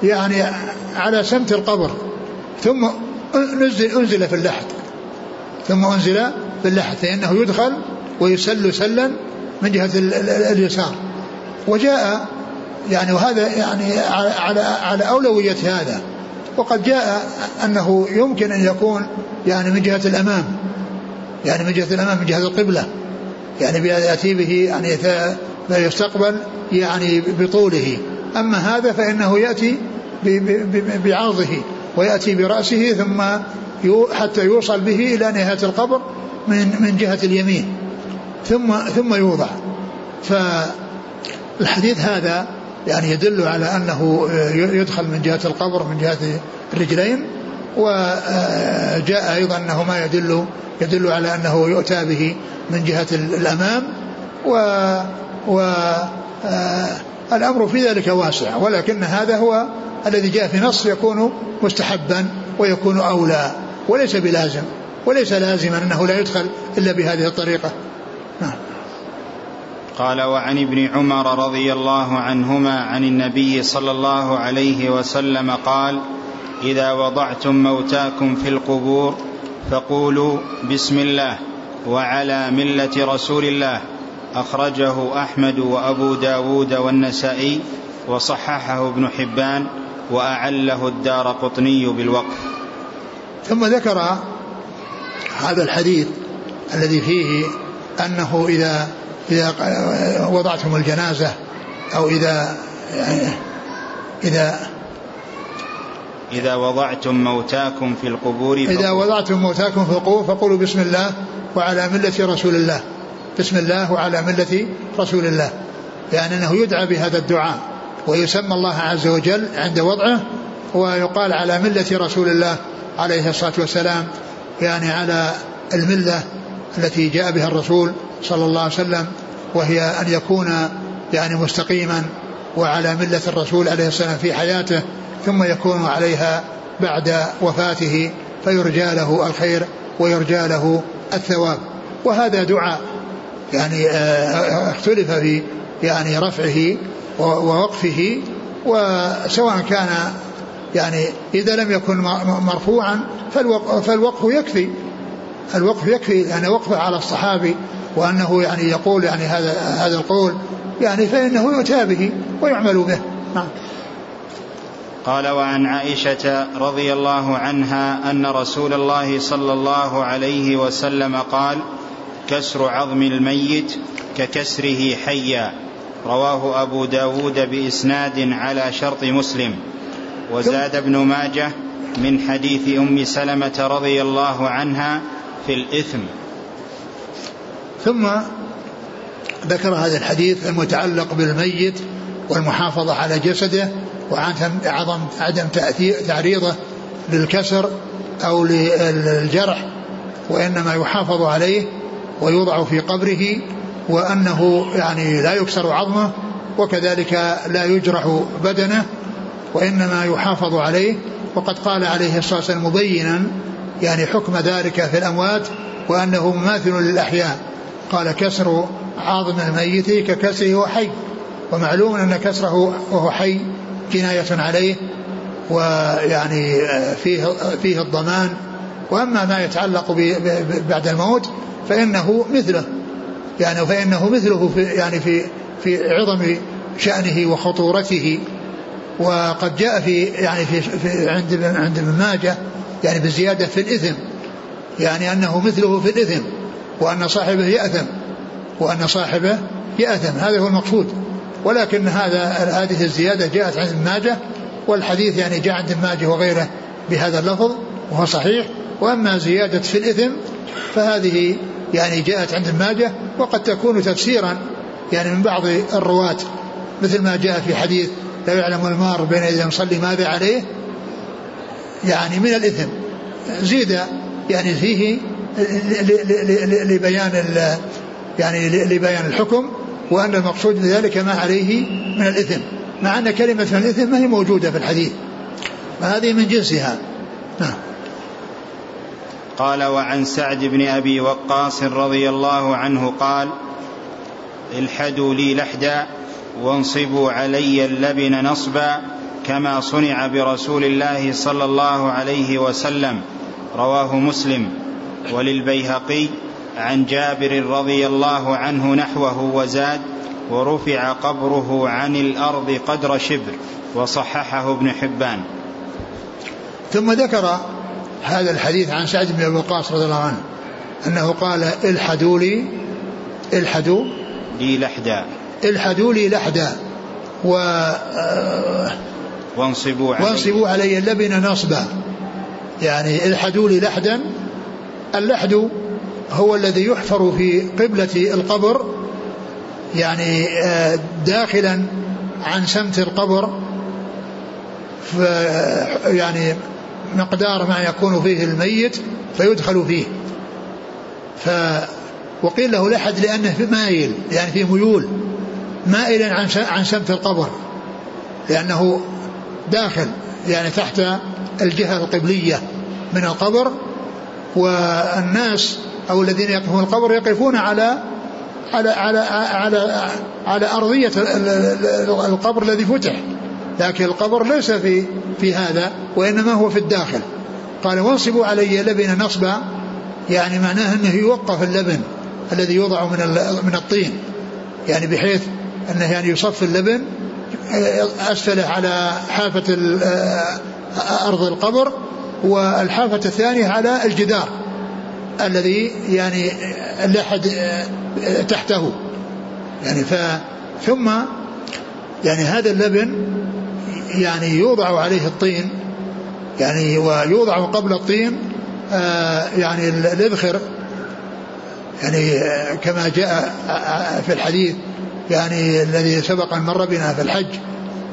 يعني على سمت القبر، ثم أنزل في اللحد، لأنه يدخل ويسل سلا من جهة اليسار. وجاء يعني وهذا يعني على أولوية هذا، وقد جاء أنه يمكن أن يكون يعني من جهة الأمام، من جهة القبلة، يعني بيأتي به يعني يستقبل يعني بطوله. أما هذا فإنه يأتي بعرضه ويأتي برأسه ثم حتى يوصل به إلى نهاية القبر من جهة اليمين ثم يوضع. فالحديث هذا يعني يدل على أنه يدخل من جهة القبر من جهة الرجلين، وجاء أيضا أنه ما يدل على أنه يؤتى به من جهة الأمام، والأمر في ذلك واسع، ولكن هذا هو الذي جاء في نص يكون مستحبا ويكون أولى، وليس بلازم، وليس لازما أنه لا يدخل إلا بهذه الطريقة. قال: وعن ابن عمر رضي الله عنهما عن النبي صلى الله عليه وسلم قال: إذا وضعتم موتاكم في القبور فقولوا بسم الله وعلى ملة رسول الله. أخرجه أحمد وأبو داود والنسائي، وصححه ابن حبان، وأعله الدارقطني بالوقف. ثم ذكر هذا الحديث الذي فيه أنه إذا وضعتم الجنازة، أو إذا إذا وضعتم موتاكم في القبور إذا وضعتم موتاكم في القبور فقولوا بسم الله وعلى ملة رسول الله, بسم الله وعلى ملة رسول الله, لأنه يدعى بهذا الدعاء ويسمى الله عز وجل عند وضعه, ويقال على ملة رسول الله عليه الصلاة والسلام, يعني على الملة التي جاء بها الرسول صلى الله عليه وسلم, وهي أن يكون يعني مستقيما وعلى ملة الرسول عليه السلام في حياته, ثم يكون عليها بعد وفاته, فيرجى له الخير ويرجى له الثواب. وهذا دعاء يعني اختلف في يعني رفعه ووقفه, وسواء كان يعني إذا لم يكن مرفوعا فالوقف يكفي, الوقف يكفي, يعني وقفه على الصحابي وأنه يعني يقول يعني هذا القول يعني فإنه يؤتى به ويعمل به. قال وعن عائشة رضي الله عنها أن رسول الله صلى الله عليه وسلم قال كسر عظم الميت ككسره حيا, رواه أبو داود بإسناد على شرط مسلم, وزاد ابن ماجه من حديث أم سلمة رضي الله عنها في الإثم. ثم ذكر هذا الحديث المتعلق بالميت والمحافظة على جسده وعدم تعريضه للكسر أو للجرح, وإنما يحافظ عليه ويوضع في قبره, وأنه يعني لا يكسر عظمه وكذلك لا يجرح بدنه, وإنما يحافظ عليه. وقد قال عليه الصلاة والسلام مبينا يعني حكم ذلك في الأموات وأنه مماثل للأحياء, قال كسر عظم الميت ككسره وهو حي, ومعلوم أن كسره وهو حي كناية عليه, ويعني فيه الضمان. وأما ما يتعلق بعد الموت فإنه مثله, يعني فإنه مثله في يعني في عظم شأنه وخطورته. وقد جاء في يعني في عند ابن ماجه يعني بزيادة في الإثم, يعني أنه مثله في الإثم, وأن صاحبه يأثم, هذا هو المقصود. ولكن هذه الزيادة جاءت عند ابن ماجه, والحديث يعني جاء عند ابن ماجه وغيره بهذا اللفظ وهو صحيح. وأما زيادة في الإثم فهذه يعني جاءت عند ابن ماجه, وقد تكون تفسيرا يعني من بعض الرواة, مثل ما جاء في حديث لا يعلم المار بين يدي المصلي ماذا عليه يعني من الإثم, زيد يعني فيه لبيان الحكم, وأن المقصود بذلك ما عليه من الإثم, مع أن كلمة من الإثم ما هي موجودة في الحديث, فهذه من جنسها. قال وعن سعد بن أبي وقاص رضي الله عنه قال الحدوا لي لحدا وانصبوا علي اللبن نصبا كما صنع برسول الله صلى الله عليه وسلم, رواه مسلم. وللبيهقي عن جابر رضي الله عنه نحوه وزاد ورفع قبره عن الأرض قدر شبر, وصححه ابن حبان. ثم ذكر هذا الحديث عن سعد بن أبي وقاص رضي الله عنه أنه قال الحدوا لي لحدا وانصبوا علي اللبن نصبا, يعني الحدوا لي لحدا. اللحد هو الذي يحفر في قبلة القبر, يعني داخلا عن سمت القبر, يعني مقدار ما يكون فيه الميت فيدخل فيه. وقيل له لحد لأنه مائل, يعني فيه ميول, مائلا عن سمت القبر, لأنه داخل يعني تحت الجهة القبلية من القبر. والناس أو الذين يقفون القبر يقفون على أرضية القبر الذي فتح, لكن القبر ليس في هذا, وإنما هو في الداخل. قال وانصبوا علي لبن نصبا, يعني معناه أنه يوقف اللبن الذي يوضع من الطين, يعني بحيث أنه يعني يصف اللبن أسفله على حافة أرض القبر, والحافة الثانية على الجدار الذي يعني اللحد تحته, يعني ثم يعني هذا اللبن يعني يوضع عليه الطين يعني ويوضع قبل الطين يعني الإذخر يعني كما جاء في الحديث يعني الذي سبق أن مر بنا في الحج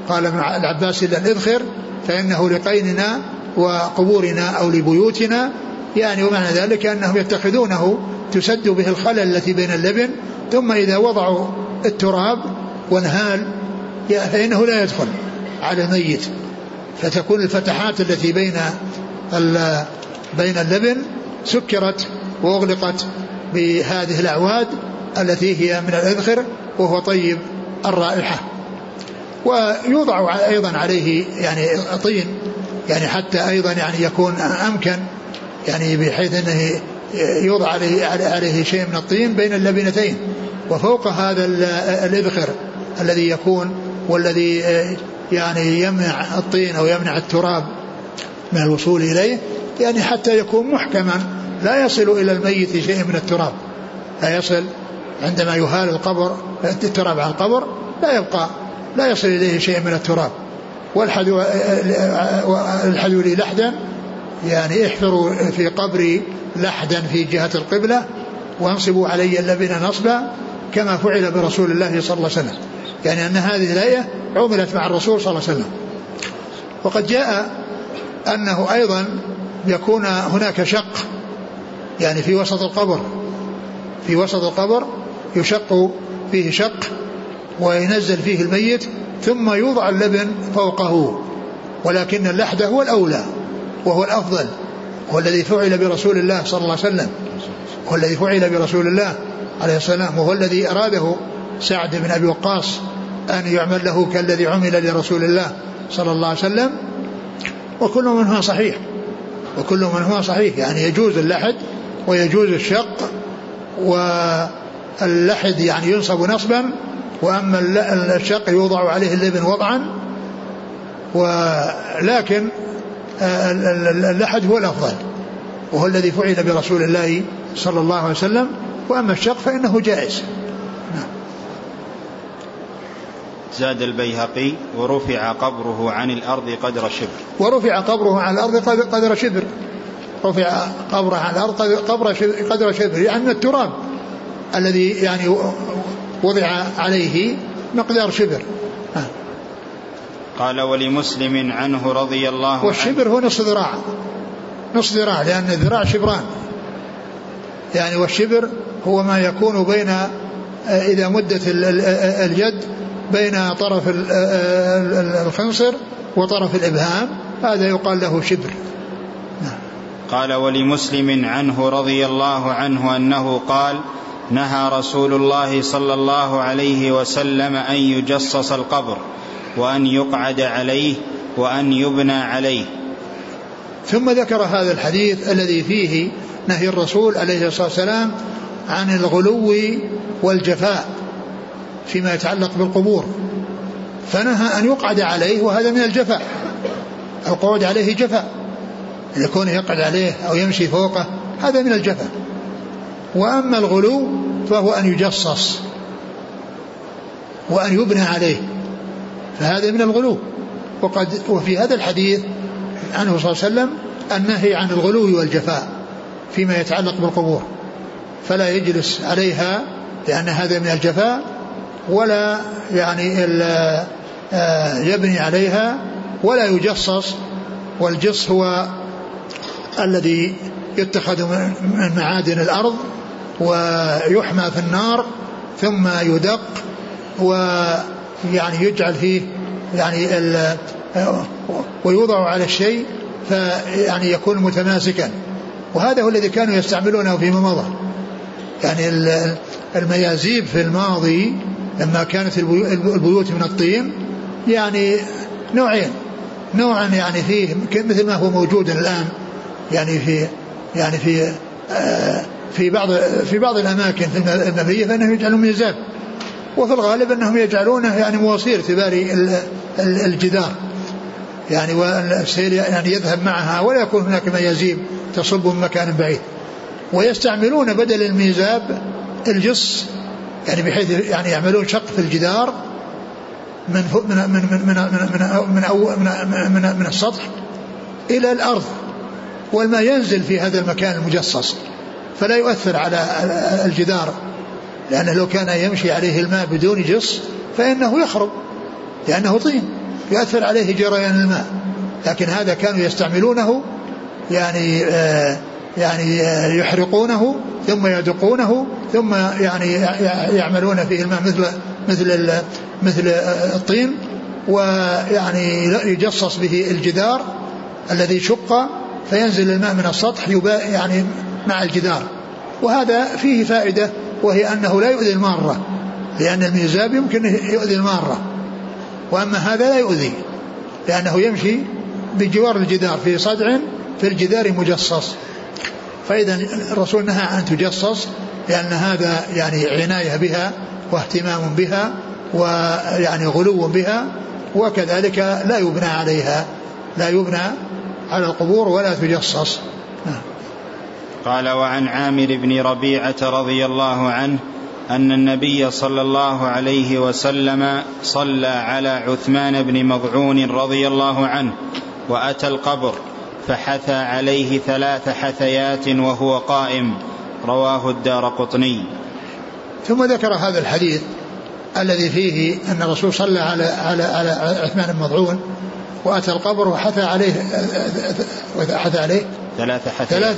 قال ابن العباس إلا الإذخر فإنه لقيننا وقبورنا أو لبيوتنا يعني ومعنى ذلك أنهم يتخذونه تسد به الخلل التي بين اللبن ثم إذا وضعوا التراب والنهال فإنه لا يدخل على الميت فتكون الفتحات التي بين اللبن سكرت وأغلقت بهذه الأعواد التي هي من الأذخر وهو طيب الرائحة ويوضع أيضا عليه يعني طين يعني حتى أيضا يعني يكون أمكن يعني بحيث أنه يوضع عليه شيء من الطين بين اللبنتين وفوق هذا الإذخر الذي يكون والذي يعني يمنع الطين أو يمنع التراب من الوصول إليه يعني حتى يكون محكما لا يصل إلى الميت شيء من التراب لا يصل عندما يهال القبر التراب عن القبر لا يبقى لا يصل إليه شيء من التراب والحذو لي لحدا يعني احفروا في قبري لحدا في جهة القبلة وانصبوا علي اللبن نصبا كما فعل برسول الله صلى الله عليه وسلم يعني أن هذه الآية عملت مع الرسول صلى الله عليه وسلم. وقد جاء أنه أيضا يكون هناك شق يعني في وسط القبر يشق فيه شق وينزل فيه الميت ثم يوضع اللبن فوقه ولكن اللحد هو الأولى وهو الأفضل والذي فعل برسول الله صلى الله عليه وسلم والذي فعل برسول الله عليه السلام وهو الذي أراده سعد بن أبي وقاص أن يعمل له كالذي عمل لرسول الله صلى الله عليه وسلم وكل منهما صحيح يعني يجوز اللحد ويجوز الشق واللحد يعني ينصب نصبا وأما الشق يوضع عليه اللبن وضعا ولكن اللحد هو الأفضل وهو الذي فعل برسول الله صلى الله عليه وسلم وأما الشق فإنه جائز. زاد البيهقي ورفع قبره عن الأرض قدر شبر رفع قبره عن الأرض قدر شبر يعني التراب الذي يعني وضع عليه مقدار شبر. قال ولمسلم عنه رضي الله عنه والشبر هو نصف ذراع لأن الذراع شبران يعني والشبر هو ما يكون بين إذا مدت اليد بين طرف الخنصر وطرف الإبهام هذا يقال له شبر. قال ولمسلم عنه رضي الله عنه أنه قال نهى رسول الله صلى الله عليه وسلم أن يجصص القبر وأن يقعد عليه وأن يبنى عليه. ثم ذكر هذا الحديث الذي فيه نهي الرسول عليه الصلاة والسلام عن الغلو والجفاء فيما يتعلق بالقبور فنهى أن يقعد عليه وهذا من الجفاء القعود عليه جفاء يكونه يقعد عليه أو يمشي فوقه هذا من الجفاء وأما الغلو فهو أن يجصص وأن يبنى عليه فهذا من الغلو وفي هذا الحديث عنه صلى الله عليه وسلم النهي عن الغلو والجفاء فيما يتعلق بالقبور فلا يجلس عليها لأن هذا من الجفاء ولا يعني يبني عليها ولا يجصص والجص هو الذي يتخذ من معادن الأرض ويحمى في النار ثم يدق ويعني يجعل فيه يعني ويوضع على الشيء فيعني يكون متماسكا وهذا هو الذي كانوا يستعملونه فيما مضى يعني الميازيب في الماضي لما كانت البيوت من الطين يعني نوعا يعني فيه مثل ما هو موجود الآن يعني في بعض الأماكن المبنية فإنهم يجعلون ميزاب وفي الغالب أنهم يجعلونه يعني مواصير تباري الجدار يعني والسيل يعني يذهب معها ولا يكون هناك ميازيب تصب من مكان بعيد ويستعملون بدل الميزاب الجص يعني بحيث يعني يعملون شق في الجدار من السطح إلى الأرض والماء ينزل في هذا المكان المجصص فلا يؤثر على الجدار، لأنه لو كان يمشي عليه الماء بدون جص فإنه يخرب لأنه طين يؤثر عليه جريان الماء، لكن هذا كانوا يستعملونه يعني يحرقونه ثم يدقونه ثم يعني يعملون فيه الماء مثل الطين، ويعني يجصص به الجدار الذي شق فينزل الماء من السطح يعني مع الجدار. وهذا فيه فائدة وهي أنه لا يؤذي المارة، لأن الميزاب يمكن يؤذي المارة، وأما هذا لا يؤذي لأنه يمشي بجوار الجدار في صدع في الجدار مجصص. فإذا الرسول نهى أن تجصص لأن هذا يعني عناية بها واهتمام بها ويعني غلو بها، وكذلك لا يبنى عليها، لا يبنى على القبور ولا تجصص. قال وعن عامر بن ربيعة رضي الله عنه أن النبي صلى الله عليه وسلم صلى على عثمان بن مضعون رضي الله عنه وأتى القبر فحثى عليه 3 حثيات وهو قائم، رواه الدارقطني. ثم ذكر هذا الحديث الذي فيه أن الرسول صلى على عثمان بن مضعون وأتى القبر وحثى عليه 3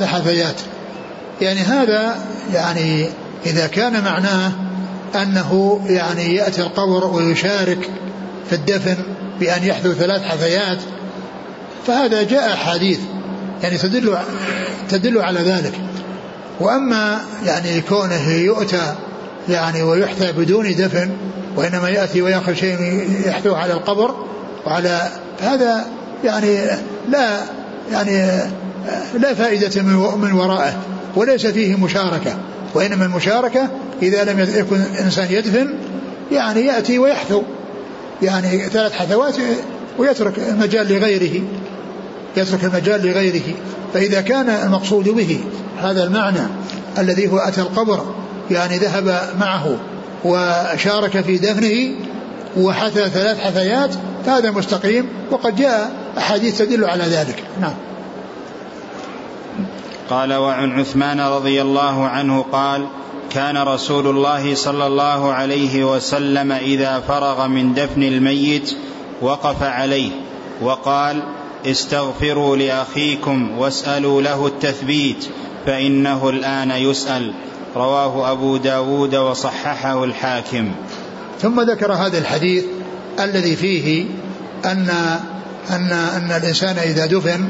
حثيات، يعني هذا يعني إذا كان معناه أنه يعني يأتي القبر ويشارك في الدفن بأن يحثو 3 حثيات، فهذا جاء حديث يعني تدل على ذلك. وأما يعني كونه يؤتى يعني ويحثى بدون دفن وإنما يأتي ويأخذ شيء يحثوه على القبر وعلى هذا يعني لا فائدة من وراءه وليس فيه مشاركة، وإنما المشاركة إذا لم يكن إنسان يدفن يعني يأتي ويحثو يعني 3 حثوات ويترك المجال لغيره، يترك المجال لغيره. فإذا كان المقصود به هذا المعنى الذي هو أتى القبر يعني ذهب معه وشارك في دفنه وحثى 3 حثيات، فهذا مستقيم وقد جاء أحاديث تدل على ذلك. نعم. قال وعن عثمان رضي الله عنه قال كان رسول الله صلى الله عليه وسلم إذا فرغ من دفن الميت وقف عليه وقال استغفروا لأخيكم واسألوا له التثبيت فإنه الآن يسأل، رواه أبو داود وصححه الحاكم. ثم ذكر هذا الحديث الذي فيه أن الإنسان إذا دفن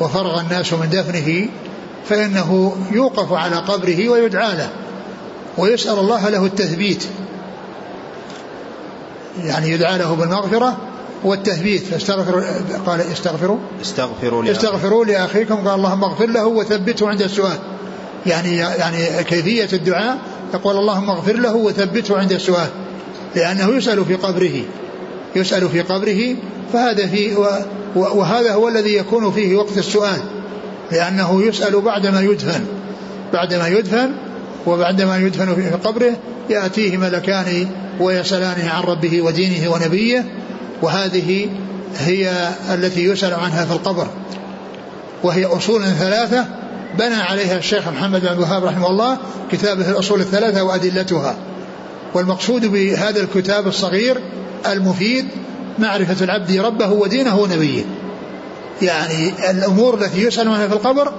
وفرغ الناس من دفنه فإنه يوقف على قبره ويدعى له ويسأل الله له التثبيت، يعني يدعى له بالمغفرة والتثبيت. قال استغفروا لأخيكم، قال اللهم اغفر له وثبته عند السؤال، يعني كيفية الدعاء يقول اللهم اغفر له وثبته عند السؤال، لأنه يسأل في قبره فهذا فيه وهذا هو الذي يكون فيه وقت السؤال، لأنه يسأل بعدما يدفن وبعدما يدفن في قبره يأتيه ملكان ويسألانه عن ربه ودينه ونبيه، وهذه هي التي يسأل عنها في القبر، وهي أصول 3 بنى عليها الشيخ محمد بن عبد الوهاب رحمه الله كتابه الأصول 3 وأدلتها. والمقصود بهذا الكتاب الصغير المفيد معرفة العبد ربه ودينه ونبيه، يعني الأمور التي يسأل عنها في القبر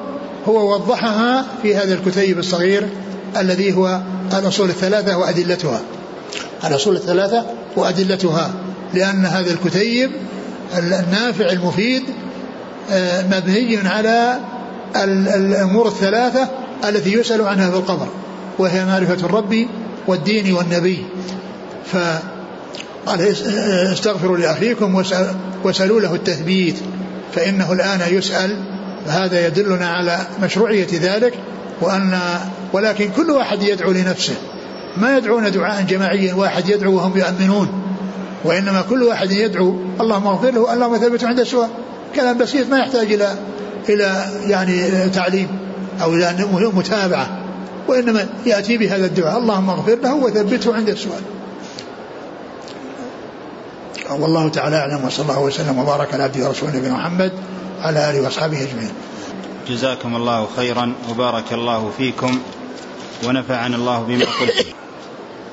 هو وضحها في هذا الكتيب الصغير الذي هو الأصول 3 وأدلتها، لأن هذا الكتيب النافع المفيد مبني على الأمور 3 التي يسأل عنها في القبر، وهي معرفة الرب والدين والنبي. فقال استغفروا لأخيكم وسألوا له التثبيت فإنه الآن يسأل، هذا يدلنا على مشروعية ذلك، ولكن كل واحد يدعو لنفسه، ما يدعون دعاء جماعيا واحد يدعو وهم يؤمنون، وإنما كل واحد يدعو اللهم اغفر له اللهم ثبته عند السؤال، كلام بسيط ما يحتاج إلى يعني تعليم أو إلى متابعة، وإنما يأتي بهذا الدعاء اللهم اغفر له وثبته عند السؤال. والله تعالى أعلم، وصلى الله وسلم وبارك على عبده ورسوله نبينا محمد على آله وأصحابه أجمعين. جزاكم الله خيرا وبارك الله فيكم ونفعنا الله بما قلت.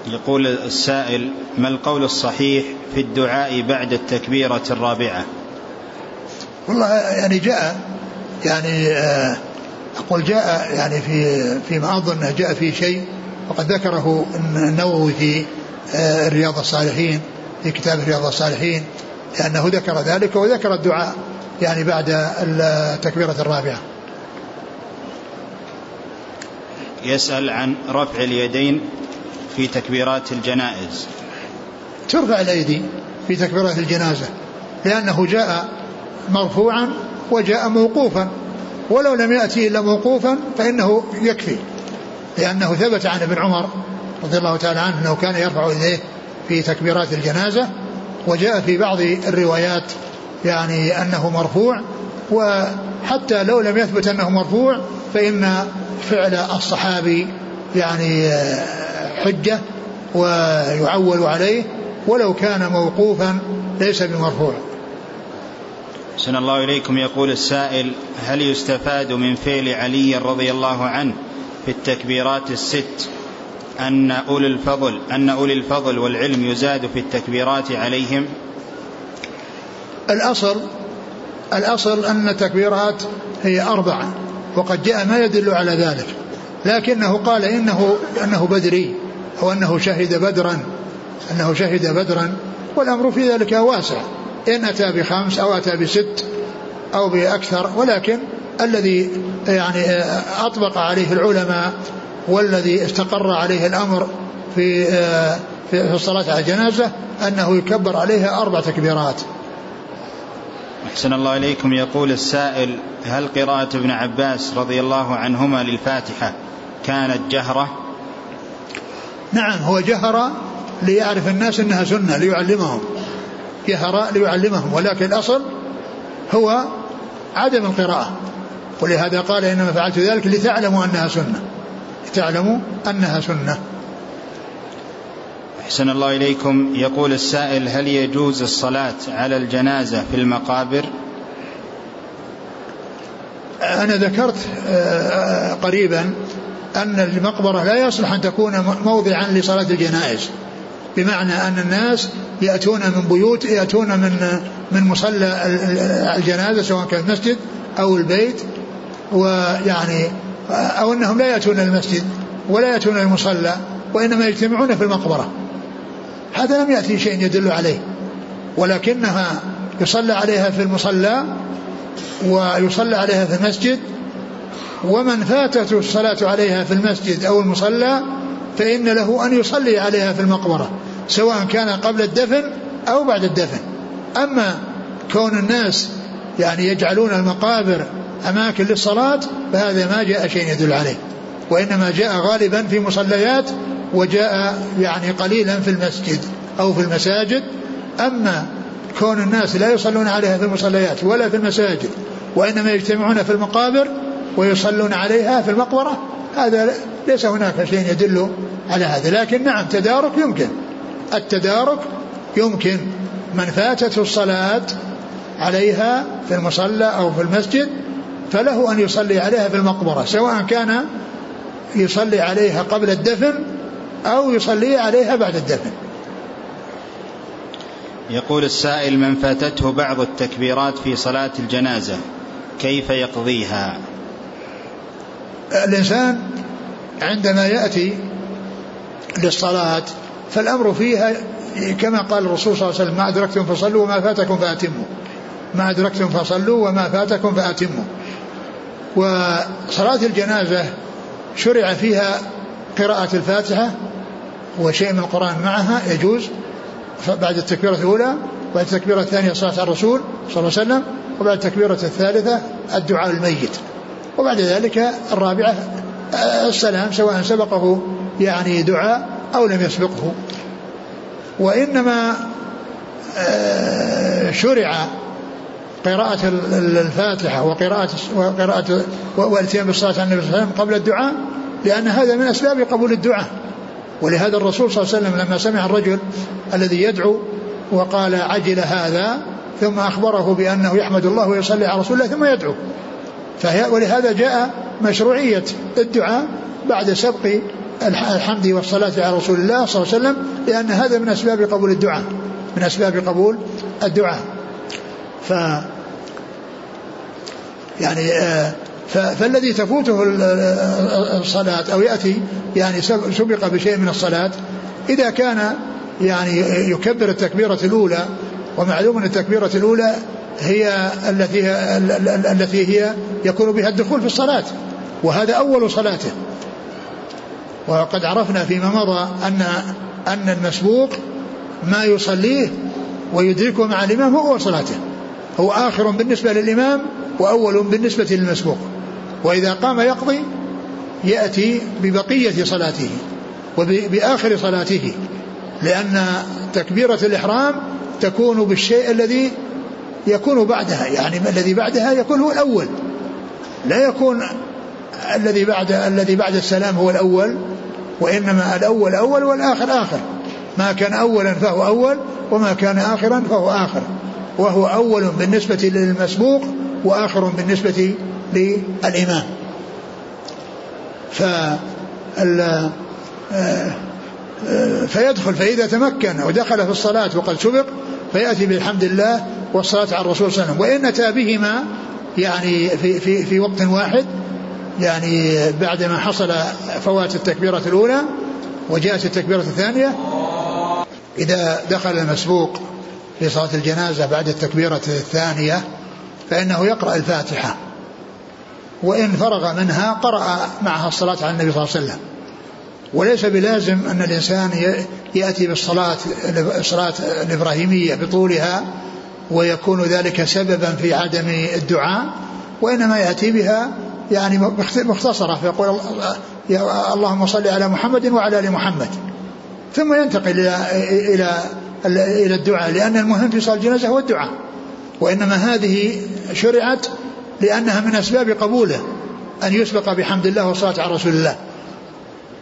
يقول السائل: ما القول الصحيح في الدعاء بعد التكبيرة الرابعة؟ والله يعني جاء يعني أقول جاء يعني فيما أظن أنه جاء في شيء وقد ذكره النووي في رياض الصالحين في كتاب رياض الصالحين لأنه ذكر ذلك وذكر الدعاء يعني بعد التكبيرة الرابعة. يسأل عن رفع اليدين في تكبيرات الجنائز. ترفع الأيدي في تكبيرات الجنازة لأنه جاء مرفوعا وجاء موقوفا، ولو لم يأتي إلا موقوفا فإنه يكفي، لأنه ثبت عن ابن عمر رضي الله تعالى عنه أنه كان يرفع يديه في تكبيرات الجنازة، وجاء في بعض الروايات يعني أنه مرفوع، وحتى لو لم يثبت أنه مرفوع فإن فعل الصحابي يعني حجة ويعول عليه ولو كان موقوفا ليس بمرفوع. سن الله إليكم. يقول السائل: هل يستفاد من فعل علي رضي الله عنه في التكبيرات الست أن أولي الفضل والعلم يزاد في التكبيرات عليهم؟ الأصل أن التكبيرات هي 4 وقد جاء ما يدل على ذلك، لكنه قال أنه بدري أو أنه شهد بدرا، والأمر في ذلك واسع، إن أتى ب5 أو أتى ب6 أو بأكثر، ولكن الذي يعني أطبق عليه العلماء والذي استقر عليه الأمر في الصلاة على الجنازة أنه يكبر عليها 4 تكبيرات. أحسن الله إليكم. يقول السائل: هل قراءة ابن عباس رضي الله عنهما للفاتحة كانت جهرة؟ نعم، هو جهرة ليعرف الناس أنها سنة ليعلمهم، جهرة ليعلمهم، ولكن الأصل هو عدم القراءة، ولهذا قال: إنما فعلت ذلك لتعلموا أنها سنة. أحسن الله إليكم. يقول السائل: هل يجوز الصلاة على الجنازة في المقابر؟ أنا ذكرت قريبا أن المقبرة لا يصلح أن تكون موضعا لصلاة الجنائز، بمعنى أن الناس يأتون من مصلى الجنازة سواء كان المسجد أو البيت، ويعني أو أنهم لا يأتون المسجد ولا يأتون المصلى وإنما يجتمعون في المقبرة. هذا لم يأتي شيء يدل عليه، ولكنها يصلى عليها في المصلى ويصلى عليها في المسجد، ومن فاتته الصلاة عليها في المسجد أو المصلى فإن له أن يصلي عليها في المقبرة سواء كان قبل الدفن أو بعد الدفن. أما كون الناس يعني يجعلون المقابر أماكن للصلاة فهذا ما جاء شيء يدل عليه، وإنما جاء غالبا في مصليات، وجاء يعني قليلا في المسجد أو في المساجد. أما كون الناس لا يصلون عليها في المصليات ولا في المساجد وإنما يجتمعون في المقابر ويصلون عليها في المقبرة، هذا ليس هناك شيء يدل على هذا. لكن نعم، التدارك يمكن من فاتته الصلاة عليها في المصلى أو في المسجد فله أن يصلي عليها في المقبرة، سواء كان يصلي عليها قبل الدفن أو يصلي عليها بعد الدفن. يقول السائل: من فاتته بعض التكبيرات في صلاة الجنازة كيف يقضيها؟ الإنسان عندما يأتي للصلاة فالأمر فيها كما قال الرسول صلى الله عليه وسلم: ما أدركتم فصلوا وما فاتكم فأتموا. وصلاة الجنازة شرع فيها قراءة الفاتحة وشيء من القرآن معها، يجوز بعد التكبيرة الأولى، وبعد التكبيرة الثانية الصلاة على الرسول صلى الله عليه وسلم، وبعد التكبيرة الثالثة الدعاء الميت، وبعد ذلك الرابعة السلام سواء سبقه يعني دعاء أو لم يسبقه. وإنما شرع قراءة الفاتحة وقراءة والاتيان بالصلاة على النبي صلى الله عليه وسلم قبل الدعاء، لأن هذا من أسباب قبول الدعاء. ولهذا الرسول صلى الله عليه وسلم لما سمع الرجل الذي يدعو وقال: عجل هذا، ثم أخبره بأنه يحمد الله ويصلي على رسول الله ثم يدعو. ولهذا جاء مشروعية الدعاء بعد سبق الحمد والصلاة على رسول الله صلى الله عليه وسلم، لأن هذا من أسباب قبول الدعاء، من أسباب قبول الدعاء. يعني فالذي تفوته الصلاة أو يأتي يعني سبق بشيء من الصلاة، إذا كان يعني يكبر التكبيرة الأولى، ومعلوم أن التكبيرة الأولى هي التي يكون بها الدخول في الصلاة، وهذا أول صلاته. وقد عرفنا فيما مضى أن المسبوق ما يصليه ويدركه مع الإمام هو أول صلاته، هو آخر بالنسبة للإمام وأول بالنسبة للمسبوق. وإذا قام يقضي يأتي ببقية صلاته وبآخر صلاته، لأن تكبيرة الإحرام تكون بالشيء الذي يكون بعدها، يعني الذي بعدها يكون هو الأول، لا يكون الذي بعد السلام هو الأول، وإنما الأول أول والآخر آخر. ما كان أولا فهو أول، وما كان آخرا فهو آخر، وهو أول بالنسبة للمسبوق وآخر بالنسبة للإمام. فيدخل، فإذا تمكن ودخل في الصلاة وقد سبق فيأتي بالحمد لله والصلاة على الرسول صلى الله عليه وسلم، وإن أتى بهما يعني في وقت واحد، يعني بعدما حصل فوات التكبيرة الأولى وجاءت التكبيرة الثانية. إذا دخل المسبوق في صلاة الجنازة بعد التكبيرة الثانية فإنه يقرأ الفاتحة، وإن فرغ منها قرأ معها الصلاة على النبي صلى الله عليه وسلم. وليس بلازم أن الإنسان يأتي بالصلاة الإبراهيمية بطولها ويكون ذلك سببا في عدم الدعاء، وإنما يأتي بها يعني مختصرة، فيقول اللهم صل على محمد وعلى آل محمد، ثم ينتقل إلى الدعاء، لأن المهم في صلاة الجنازة هو الدعاء. وإنما هذه شرعت لأنها من أسباب قبوله أن يسبق بحمد الله والصلاة على رسول الله.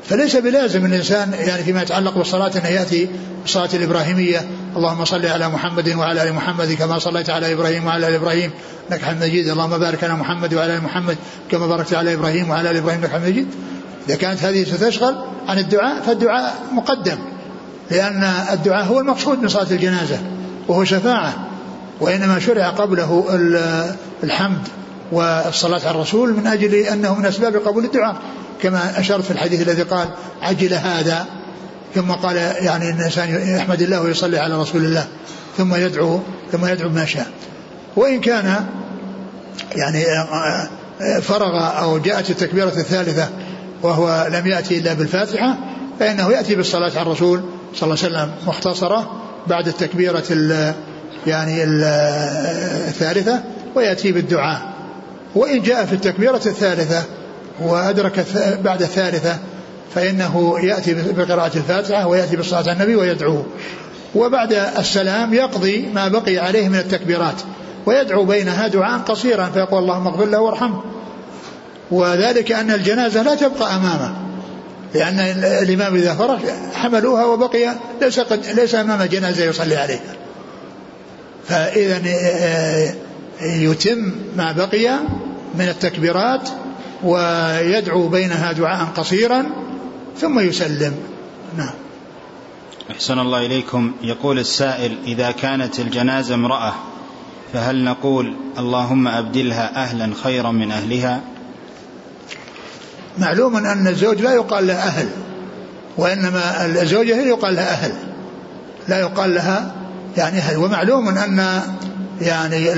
فليس بلازم الإنسان يعني فيما يتعلق بالصلاة أن يأتي بالصلاة الإبراهيمية، اللهم صل على محمد وعلى آل محمد كما صليت على إبراهيم وعلى آل إبراهيم إنك حميد مجيد، اللهم بارك على محمد وعلى آل محمد كما باركت على إبراهيم وعلى آل إبراهيم إنك حميد مجيد. إذا كانت هذه ستشغل عن الدعاء فالدعاء مقدم، لأن الدعاء هو المقصود من صلاة الجنازة وهو شفاعة، وإنما شرع قبله الحمد والصلاة على الرسول من أجل أنه من أسباب قبول الدعاء، كما أشرت في الحديث الذي قال عجل هذا، ثم قال يعني الإنسان يحمد الله ويصلي على رسول الله ثم يدعو بما شاء. وإن كان يعني فرغ أو جاءت التكبيرة الثالثة وهو لم يأتي إلا بالفاتحة فإنه يأتي بالصلاة على الرسول صلى الله عليه وسلم مختصرة بعد التكبيرة يعني الثالثة ويأتي بالدعاء. وإن جاء في التكبيرة الثالثة وأدرك بعد الثالثة فإنه يأتي بقراءة الفاتحة ويأتي بالصلاة على النبي ويدعوه، وبعد السلام يقضي ما بقي عليه من التكبيرات ويدعو بينها دعاء قصيرا، فيقول اللهم اغفر له وارحمه. وذلك أن الجنازة لا تبقى أمامه، لأن الإمام إذا فرغ حملوها وبقي ليس أمام جنازة يصلي عليها، فإذا يتم ما بقي من التكبيرات ويدعو بينها دعاء قصيرا ثم يسلم. نعم. أحسن الله إليكم. يقول السائل: إذا كانت الجنازة امرأة فهل نقول اللهم أبدلها أهلا خيرا من أهلها؟ معلوم أن الزوج لا يقال لها أهل، وإنما الزوجة هي يقال لها أهل، لا يقال لها يعني أهل. ومعلوم أن يعني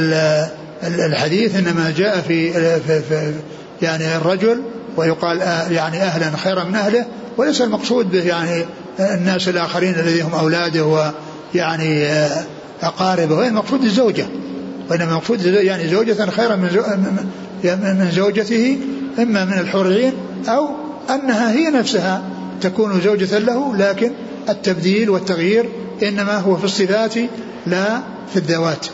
الحديث إنما جاء في يعني الرجل ويقال يعني أهلا خيرا من أهله، وليس المقصود به يعني الناس الآخرين الذين هم أولاده ويعني أقاربه، وإنما المقصود الزوجة، وإنما المقصود يعني زوجة خيرا من زوجته، إما من الحوريين أو أنها هي نفسها تكون زوجة له. لكن التبديل والتغيير إنما هو في الصفات لا في الذوات.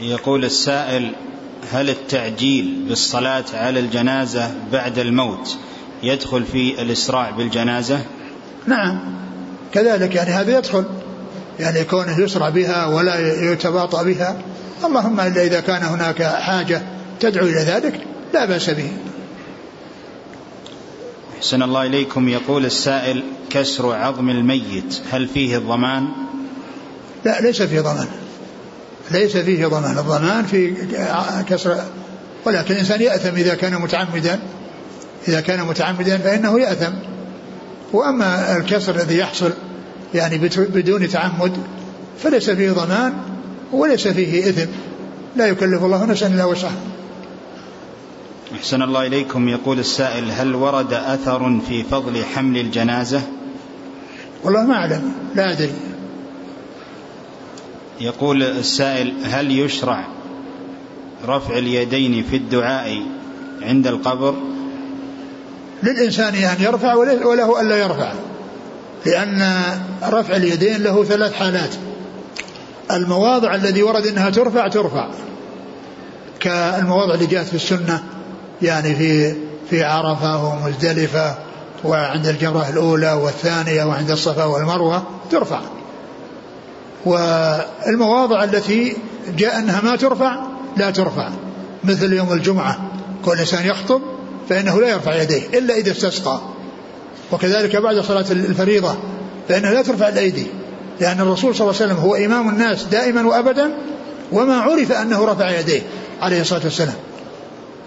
يقول السائل: هل التعجيل بالصلاة على الجنازة بعد الموت يدخل في الإسراع بالجنازة؟ نعم، كذلك يعني هذا يدخل، يعني كونه يسرع بها ولا يتباطأ بها. اللهم إلا إذا كان هناك حاجة تدعو إلى ذلك لا بأس به. أحسن الله إليكم. يقول السائل: كسر عظم الميت هل فيه ضمان؟ لا، ليس فيه ضمان، ليس فيه ضمان. الضمان في كسر، ولكن الإنسان يأثم إذا كان متعمدا، إذا كان متعمدا فإنه يأثم. وأما الكسر الذي يحصل يعني بدون تعمد فليس فيه ضمان وليس فيه إثم، لا يكلف الله نفسا إلا وسعها. أحسن الله إليكم. يقول السائل: هل ورد أثر في فضل حمل الجنازة؟ والله ما أعلم، لا أدري. يقول السائل: هل يشرع رفع اليدين في الدعاء عند القبر؟ للإنسان أن يرفع وله ألا يرفع، لأن رفع اليدين له ثلاث حالات: المواضع الذي ورد أنها ترفع كالمواضع اللي جاءت في السنة، يعني في عرفة ومزدلفة وعند الجمرة الأولى والثانية وعند الصفا والمروة ترفع، والمواضع التي جاء أنها ما ترفع لا ترفع، مثل يوم الجمعة كل إنسان يخطب فإنه لا يرفع يديه إلا إذا استسقى، وكذلك بعد صلاة الفريضة فإنه لا ترفع الأيدي، لأن الرسول صلى الله عليه وسلم هو إمام الناس دائما وأبدا، وما عرف أنه رفع يديه عليه الصلاة والسلام.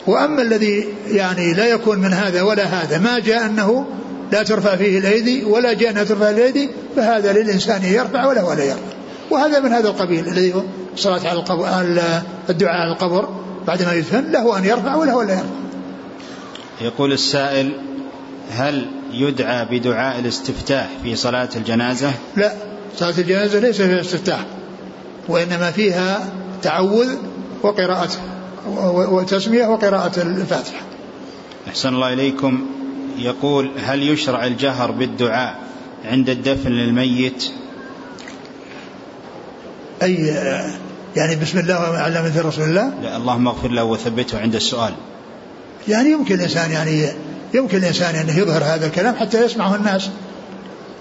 وأما الذي يعني لا يكون من هذا ولا هذا، ما جاء أنه لا ترفع فيه الأيدي ولا جاء أنها ترفع الأيدي، فهذا للإنسان يرفع ولا يرفع. وهذا من هذا القبيل الذي هو الصلاة على القبر، الدعاء على القبر بعدما يدفن، له أن يرفع ولا يرفع. يقول السائل: هل يدعى بدعاء الاستفتاح في صلاة الجنازة؟ لا، صلاة الجنازة ليس فيها استفتاح، وإنما فيها تعوذ وقراءة وتسمية وقراءة الفاتحة. أحسن الله إليكم. يقول: هل يشرع الجهر بالدعاء عند الدفن للميت؟ أي يعني بسم الله وعلى مثل رسول الله؟ لا، اللهم اغفر له وثبته عند السؤال. يعني يمكن الإنسان أنه يظهر هذا الكلام حتى يسمعه الناس،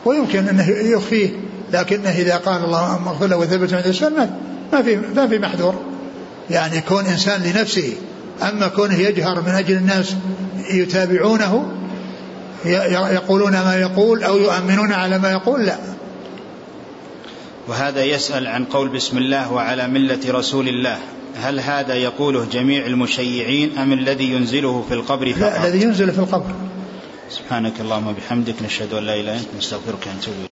ويمكن أنه يخفيه، لكنه إذا قال اللهم اغفر له وثبته عند السؤال ما في محذور، يعني كون إنسان لنفسه. أما كونه يجهر من أجل الناس يتابعونه يقولون ما يقول أو يؤمنون على ما يقول، لا. وهذا يسأل عن قول بسم الله وعلى ملة رسول الله، هل هذا يقوله جميع المشيعين أم الذي ينزله في القبر فقط؟ لا، الذي ينزله في القبر. سبحانك اللهم وبحمدك، نشهد أن لا إله إلا أنت، نستغفرك ونتوب إليك.